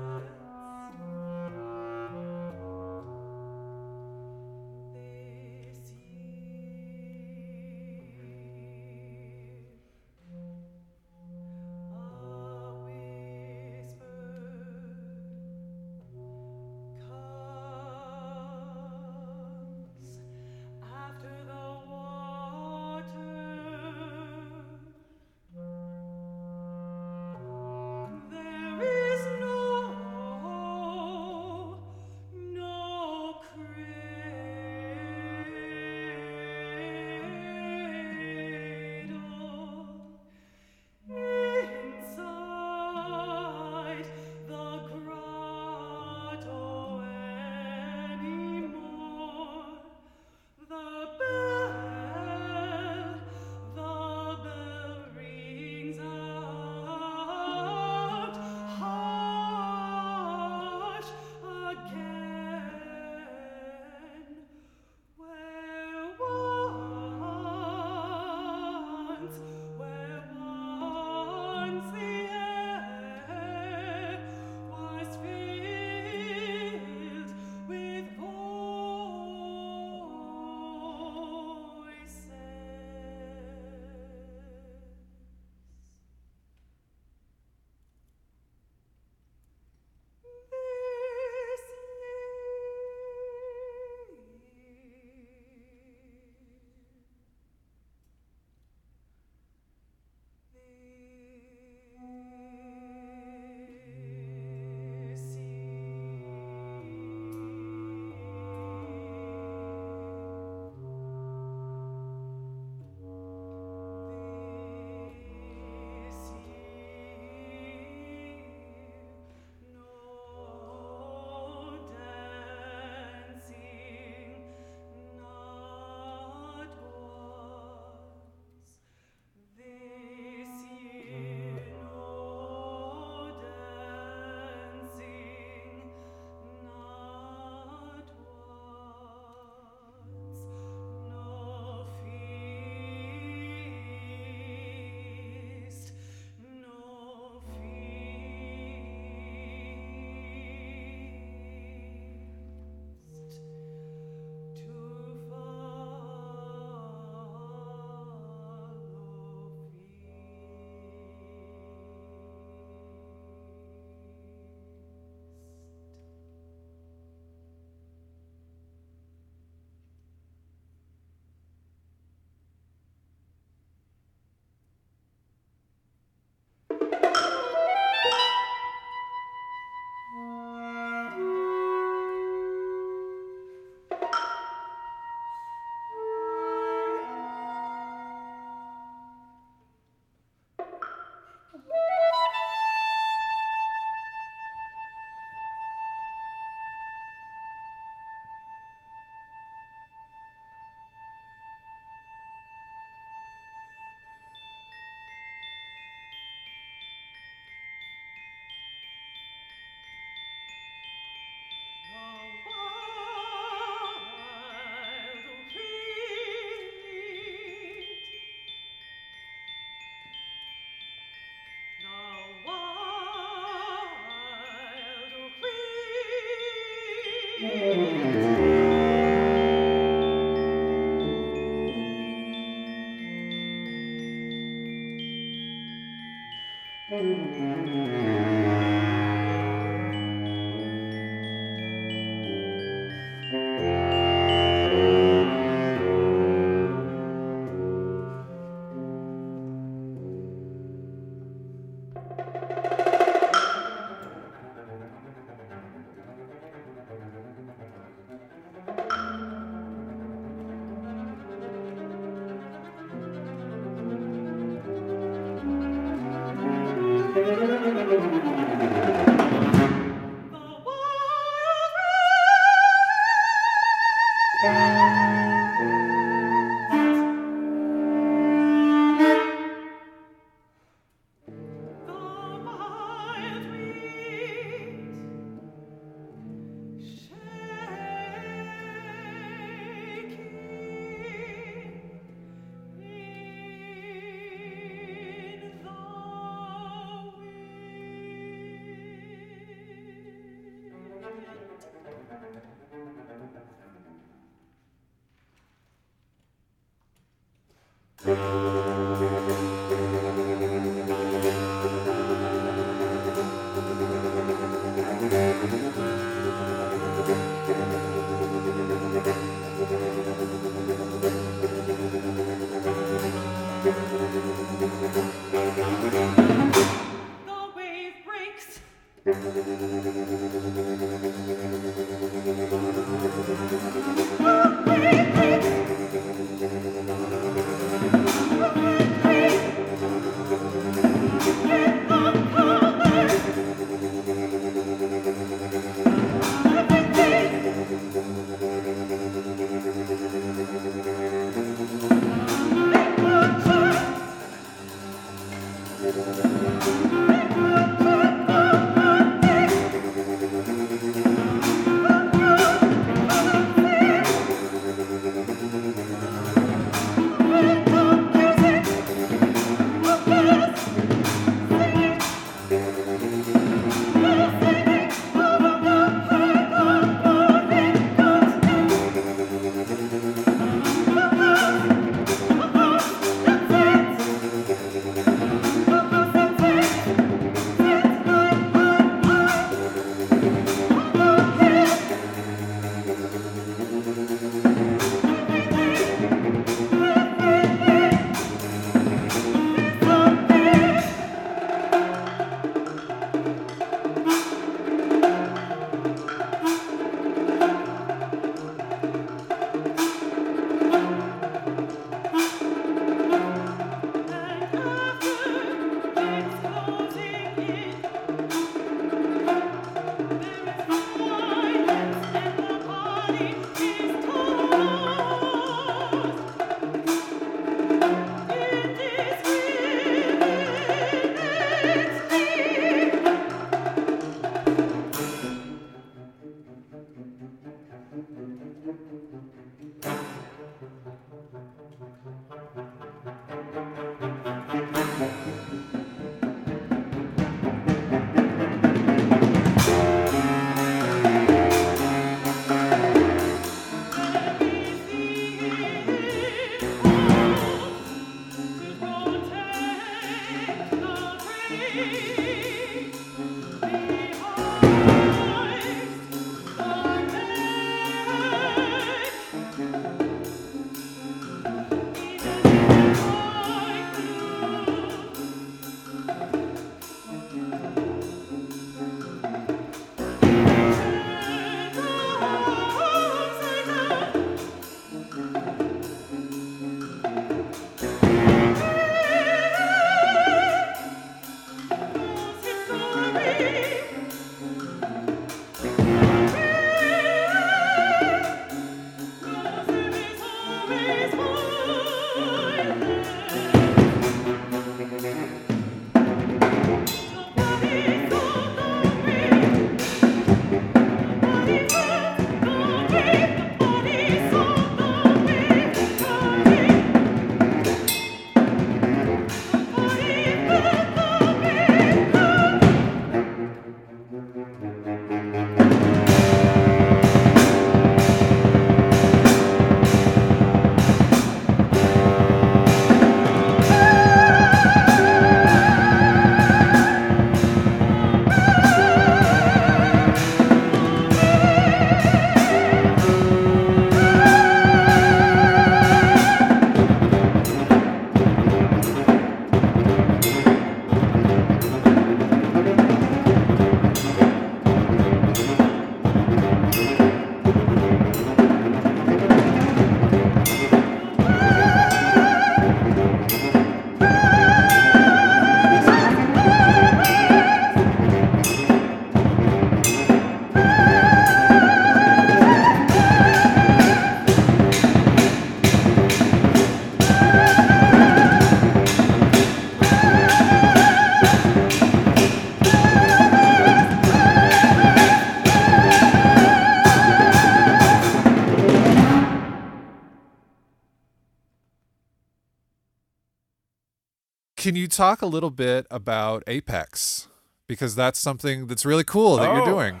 Can you talk a little bit about Apex? Because that's something that's really cool that oh. you're doing.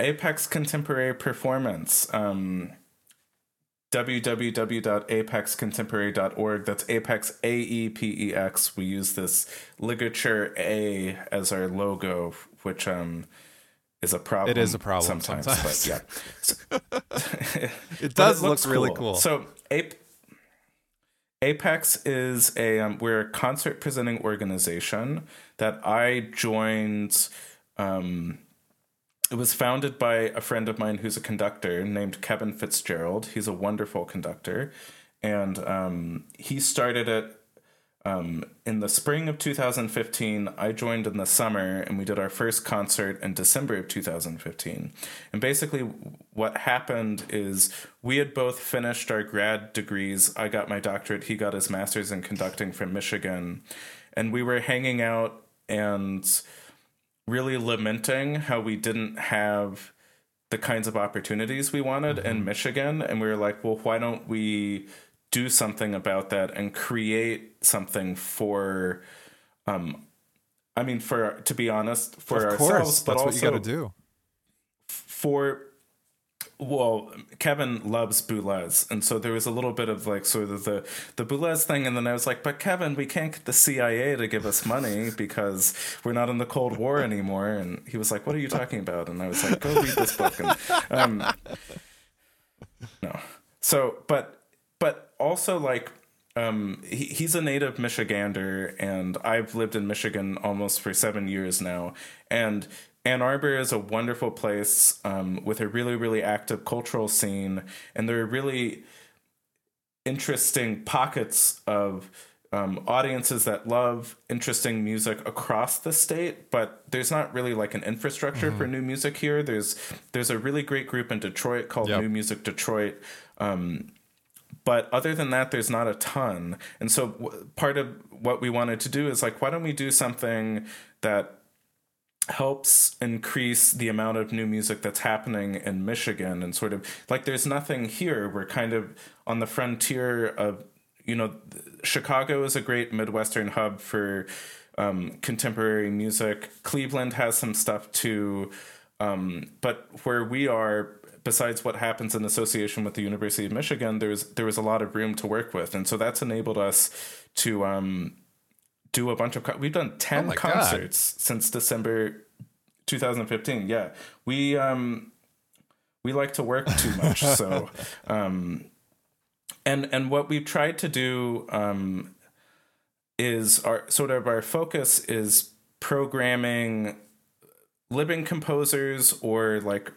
Apex Contemporary Performance. Um, w w w dot apex contemporary dot org. That's Apex, A E P E X. We use this ligature A as our logo, which um, is a problem. It is a problem sometimes. sometimes. But yeah. So, it does it look cool. really cool. So Ape. Apex is a, um, we're a concert presenting organization that I joined. Um, it was founded by a friend of mine who's a conductor named Kevin Fitzgerald. He's a wonderful conductor. And um, he started it um, in the spring of two thousand fifteen. I joined in the summer, and we did our first concert in December of two thousand fifteen. And basically what happened is we had both finished our grad degrees. I got my doctorate. He got his master's in conducting from Michigan. And we were hanging out and really lamenting how we didn't have the kinds of opportunities we wanted mm-hmm. in Michigan. And we were like, well, why don't we do something about that and create something for, um, I mean, for, to be honest, for of ourselves, course. But that's also what you gotta do. For, well, Kevin loves Boulez, and so there was a little bit of like sort of the the Boulez thing, and then I was like, but Kevin, we can't get the C I A to give us money because we're not in the Cold War anymore. And he was like, what are you talking about? And I was like, go read this book. And, um, no. So, but but also like um, he, he's a native Michigander, and I've lived in Michigan almost for seven years now, and Ann Arbor is a wonderful place um, with a really, really active cultural scene. And there are really interesting pockets of um, audiences that love interesting music across the state. But there's not really like an infrastructure mm-hmm. for new music here. There's there's a really great group in Detroit called yep. New Music Detroit. Um, but other than that, there's not a ton. And so w- part of what we wanted to do is like, why don't we do something that helps increase the amount of new music that's happening in Michigan, and sort of like there's nothing here. We're kind of on the frontier of, you know, Chicago is a great Midwestern hub for um, contemporary music. Cleveland has some stuff too. Um, but where we are, besides what happens in association with the University of Michigan, there's there was a lot of room to work with. And so that's enabled us to um, do a bunch of, co- we've done ten oh concerts God. since December two thousand fifteen. Yeah. We, um, we like to work too much. so, um, and, and what we've tried to do, um, is our sort of our focus is programming living composers or like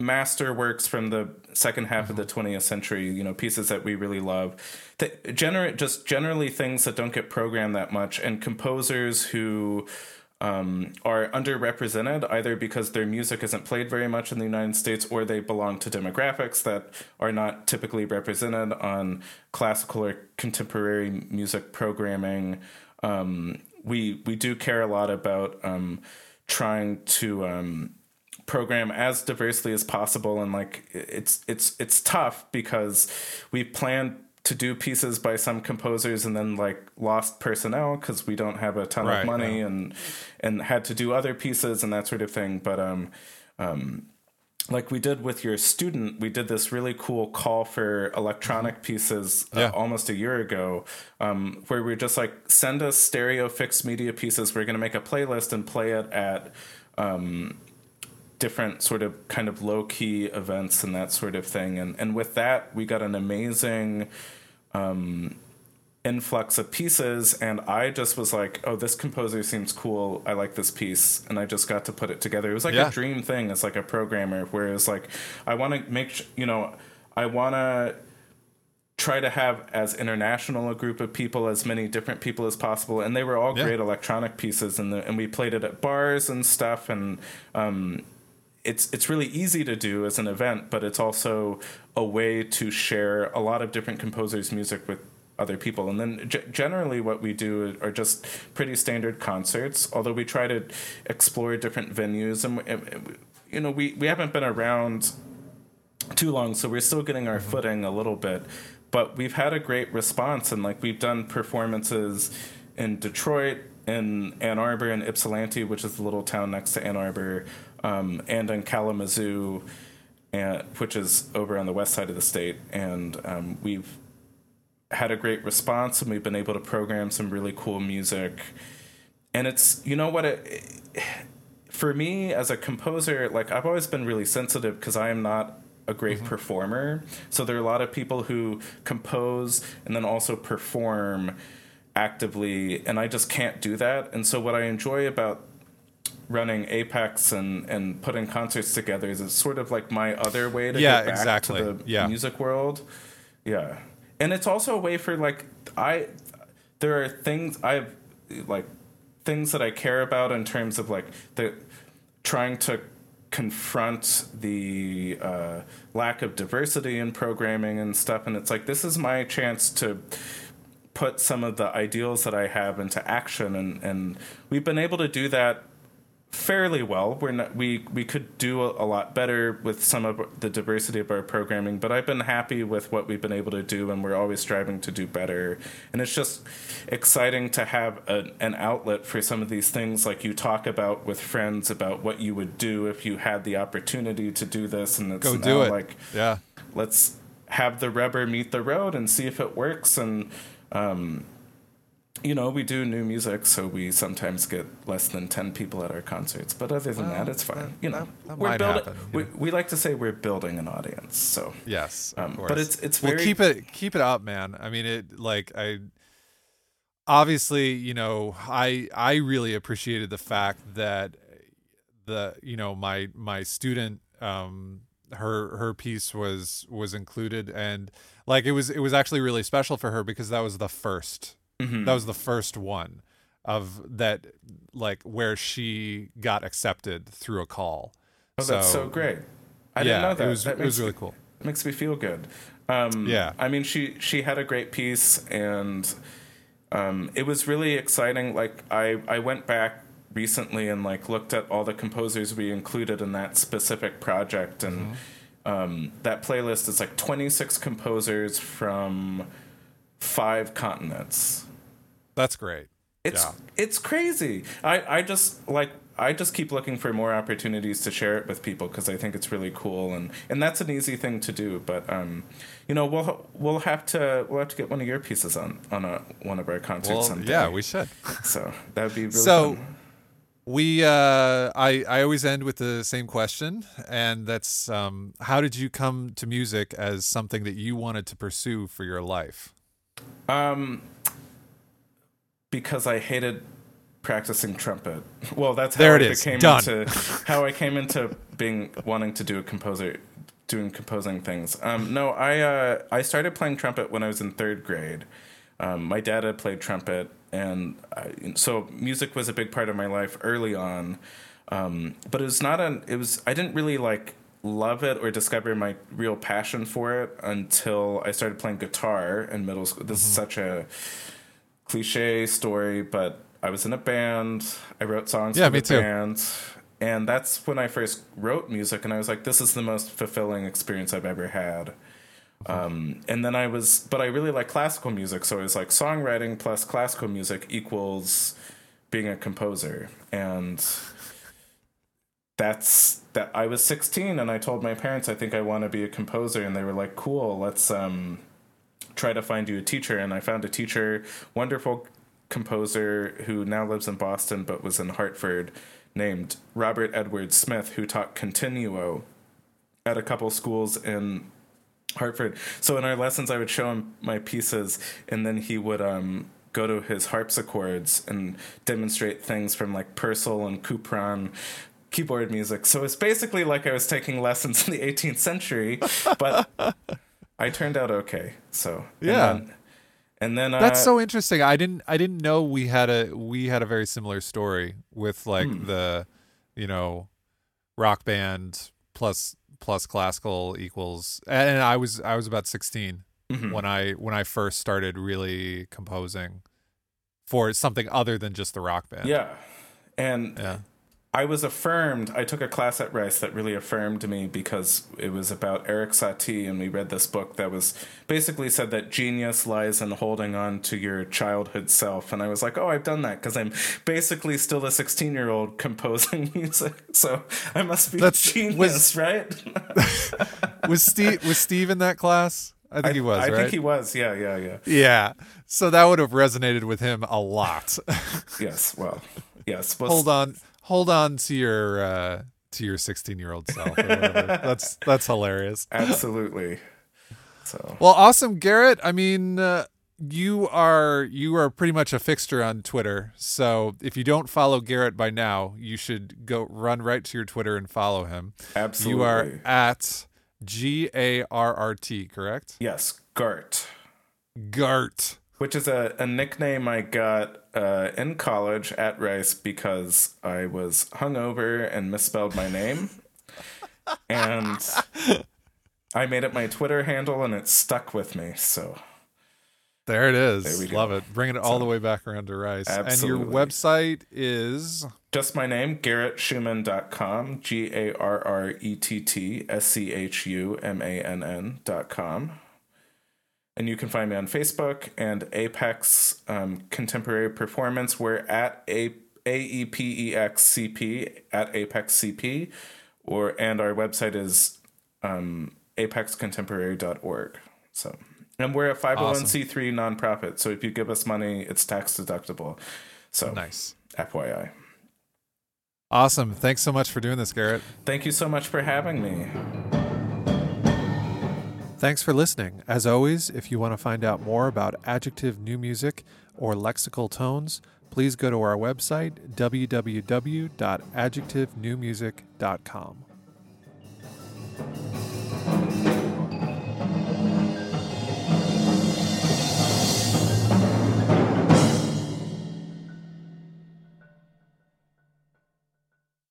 master works from the second half mm-hmm. of the twentieth century, you know, pieces that we really love, that generate just generally things that don't get programmed that much, and composers who um, are underrepresented either because their music isn't played very much in the United States or they belong to demographics that are not typically represented on classical or contemporary music programming. Um, we, we do care a lot about um, trying to um, program as diversely as possible, and like it's it's it's tough because we planned to do pieces by some composers and then like lost personnel because we don't have a ton right, of money yeah. and and had to do other pieces and that sort of thing. But um um like we did with your student, we did this really cool call for electronic pieces uh, yeah. almost a year ago, um where we we're just like, send us stereo fixed media pieces, we're going to make a playlist and play it at um different sort of kind of low-key events and that sort of thing. And and with that, we got an amazing um, influx of pieces. And I just was like, oh, this composer seems cool. I like this piece. And I just got to put it together. It was like yeah. a dream thing as like a programmer, where it was like, I want to make, you know, I want to try to have as international a group of people, as many different people as possible. And they were all yeah. great electronic pieces. And the, and we played it at bars and stuff. And, um, It's it's really easy to do as an event, but it's also a way to share a lot of different composers' music with other people. And then g- generally what we do are just pretty standard concerts, although we try to explore different venues. And, and you know, we, we haven't been around too long, so we're still getting our footing a little bit. But we've had a great response, and like we've done performances in Detroit, in Ann Arbor, and Ypsilanti, which is the little town next to Ann Arbor, um, and in Kalamazoo, and, which is over on the west side of the state. And um, we've had a great response, and we've been able to program some really cool music. And it's, you know what, it, for me as a composer, like I've always been really sensitive because I am not a great mm-hmm. performer. So there are a lot of people who compose and then also perform actively, and I just can't do that. And so what I enjoy about running Apex and, and putting concerts together is it's sort of like my other way to yeah, get back exactly. to the yeah. music world. Yeah. And it's also a way for, like, I, there are things I've, like, things that I care about in terms of, like, the trying to confront the uh, lack of diversity in programming and stuff. And it's like, this is my chance to put some of the ideals that I have into action, and, and we've been able to do that fairly well. We're not, we we could do a, a lot better with some of the diversity of our programming, but I've been happy with what we've been able to do, and we're always striving to do better. And it's just exciting to have a, an outlet for some of these things, like you talk about with friends about what you would do if you had the opportunity to do this, and it's go do it. Like, yeah, let's have the rubber meet the road and see if it works. And Um, you know, we do new music, so we sometimes get less than ten people at our concerts. But other than well, that, it's fine. You know, that, that we're building. Happen, we, we like to say we're building an audience. So yes, um, of course. But it's it's very well, keep it keep it up, man. I mean, it like I obviously, you know, I I really appreciated the fact that the you know my my student um, her her piece was was included. And like it was it was actually really special for her because that was the first mm-hmm. that was the first one of that, like, where she got accepted through a call. Oh, so, that's so great. I yeah, didn't know that. It was, that it was really me, cool. It makes me feel good. Um, yeah. I mean, she, she had a great piece, and um, it was really exciting. Like, I, I went back recently and, like, looked at all the composers we included in that specific project, and mm-hmm. Um, that playlist is like twenty-six composers from five continents. That's great. It's yeah. it's crazy. I, I just like I just keep looking for more opportunities to share it with people because I think it's really cool, and, and that's an easy thing to do. But um, you know, we'll we'll have to we'll have to get one of your pieces on on a, one of our concerts well, someday. Yeah, we should. So that would be really so. Fun. We, uh, I, I always end with the same question, and that's, um, how did you come to music as something that you wanted to pursue for your life? Um, because I hated practicing trumpet. Well, that's how there it I is. Became Done. Into how I came into being wanting to do a composer, doing composing things. Um, no, I, uh, I started playing trumpet when I was in third grade. Um, my dad had played trumpet. And I, so music was a big part of my life early on, um, but it was not an. It was I didn't really like love it or discover my real passion for it until I started playing guitar in middle school. This mm-hmm. is such a cliche story, but I was in a band. I wrote songs yeah, for me the too. Band, and that's when I first wrote music. And I was like, "This is the most fulfilling experience I've ever had." Um, and then I was, but I really like classical music. So it was like songwriting plus classical music equals being a composer. And that's that I was sixteen and I told my parents, I think I want to be a composer. And they were like, cool, let's, um, try to find you a teacher. And I found a teacher, wonderful composer who now lives in Boston, but was in Hartford, named Robert Edward Smith, who taught continuo at a couple schools in Hartford. So in our lessons, I would show him my pieces, and then he would um, go to his harpsichords and demonstrate things from like Purcell and Couperin keyboard music. So it's basically like I was taking lessons in the eighteenth century, but I turned out okay. So yeah, and then, and then that's uh, so interesting. I didn't I didn't know we had a we had a very similar story with like hmm. the you know rock band plus. plus classical equals, and I was I was about sixteen mm-hmm. when I when I first started really composing for something other than just the rock band. Yeah, and yeah. I was affirmed. I took a class at Rice that really affirmed me because it was about Eric Satie, and we read this book that was basically said that genius lies in holding on to your childhood self. And I was like, oh, I've done that because I'm basically still a sixteen-year-old composing music. So I must be That's, a genius, was, right? was Steve was Steve in that class? I think I, he was, I right? think he was, yeah, yeah, yeah. Yeah, so that would have resonated with him a lot. yes, well, yes. Well, Hold on. Hold on to your uh, to your sixteen-year-old self. Or that's that's hilarious. Absolutely. So well, awesome, Garrett. I mean, uh, you are you are pretty much a fixture on Twitter. So if you don't follow Garrett by now, you should go run right to your Twitter and follow him. Absolutely. You are at G A R R T, correct? Yes, Gart. Gart. Which is a, a nickname I got uh, in college at Rice because I was hungover and misspelled my name. And I made it my Twitter handle, and it stuck with me. So there it is. There we go. Love it. Bring it all so, the way back around to Rice. Absolutely. And your website is? Just my name, garrett schumann dot com, G A R R E T T S C H U M A N N dot com. And you can find me on Facebook and Apex um, Contemporary Performance. We're at A- A E P E X C P, at Apex C P, or, and our website is um, apex contemporary dot org. So, and we're a five oh one c three awesome. nonprofit, so if you give us money, it's tax deductible. So nice. F Y I. Awesome. Thanks so much for doing this, Garrett. Thank you so much for having me. Thanks for listening. As always, if you want to find out more about Adjective New Music or Lexical Tones, please go to our website, w w w dot adjective new music dot com.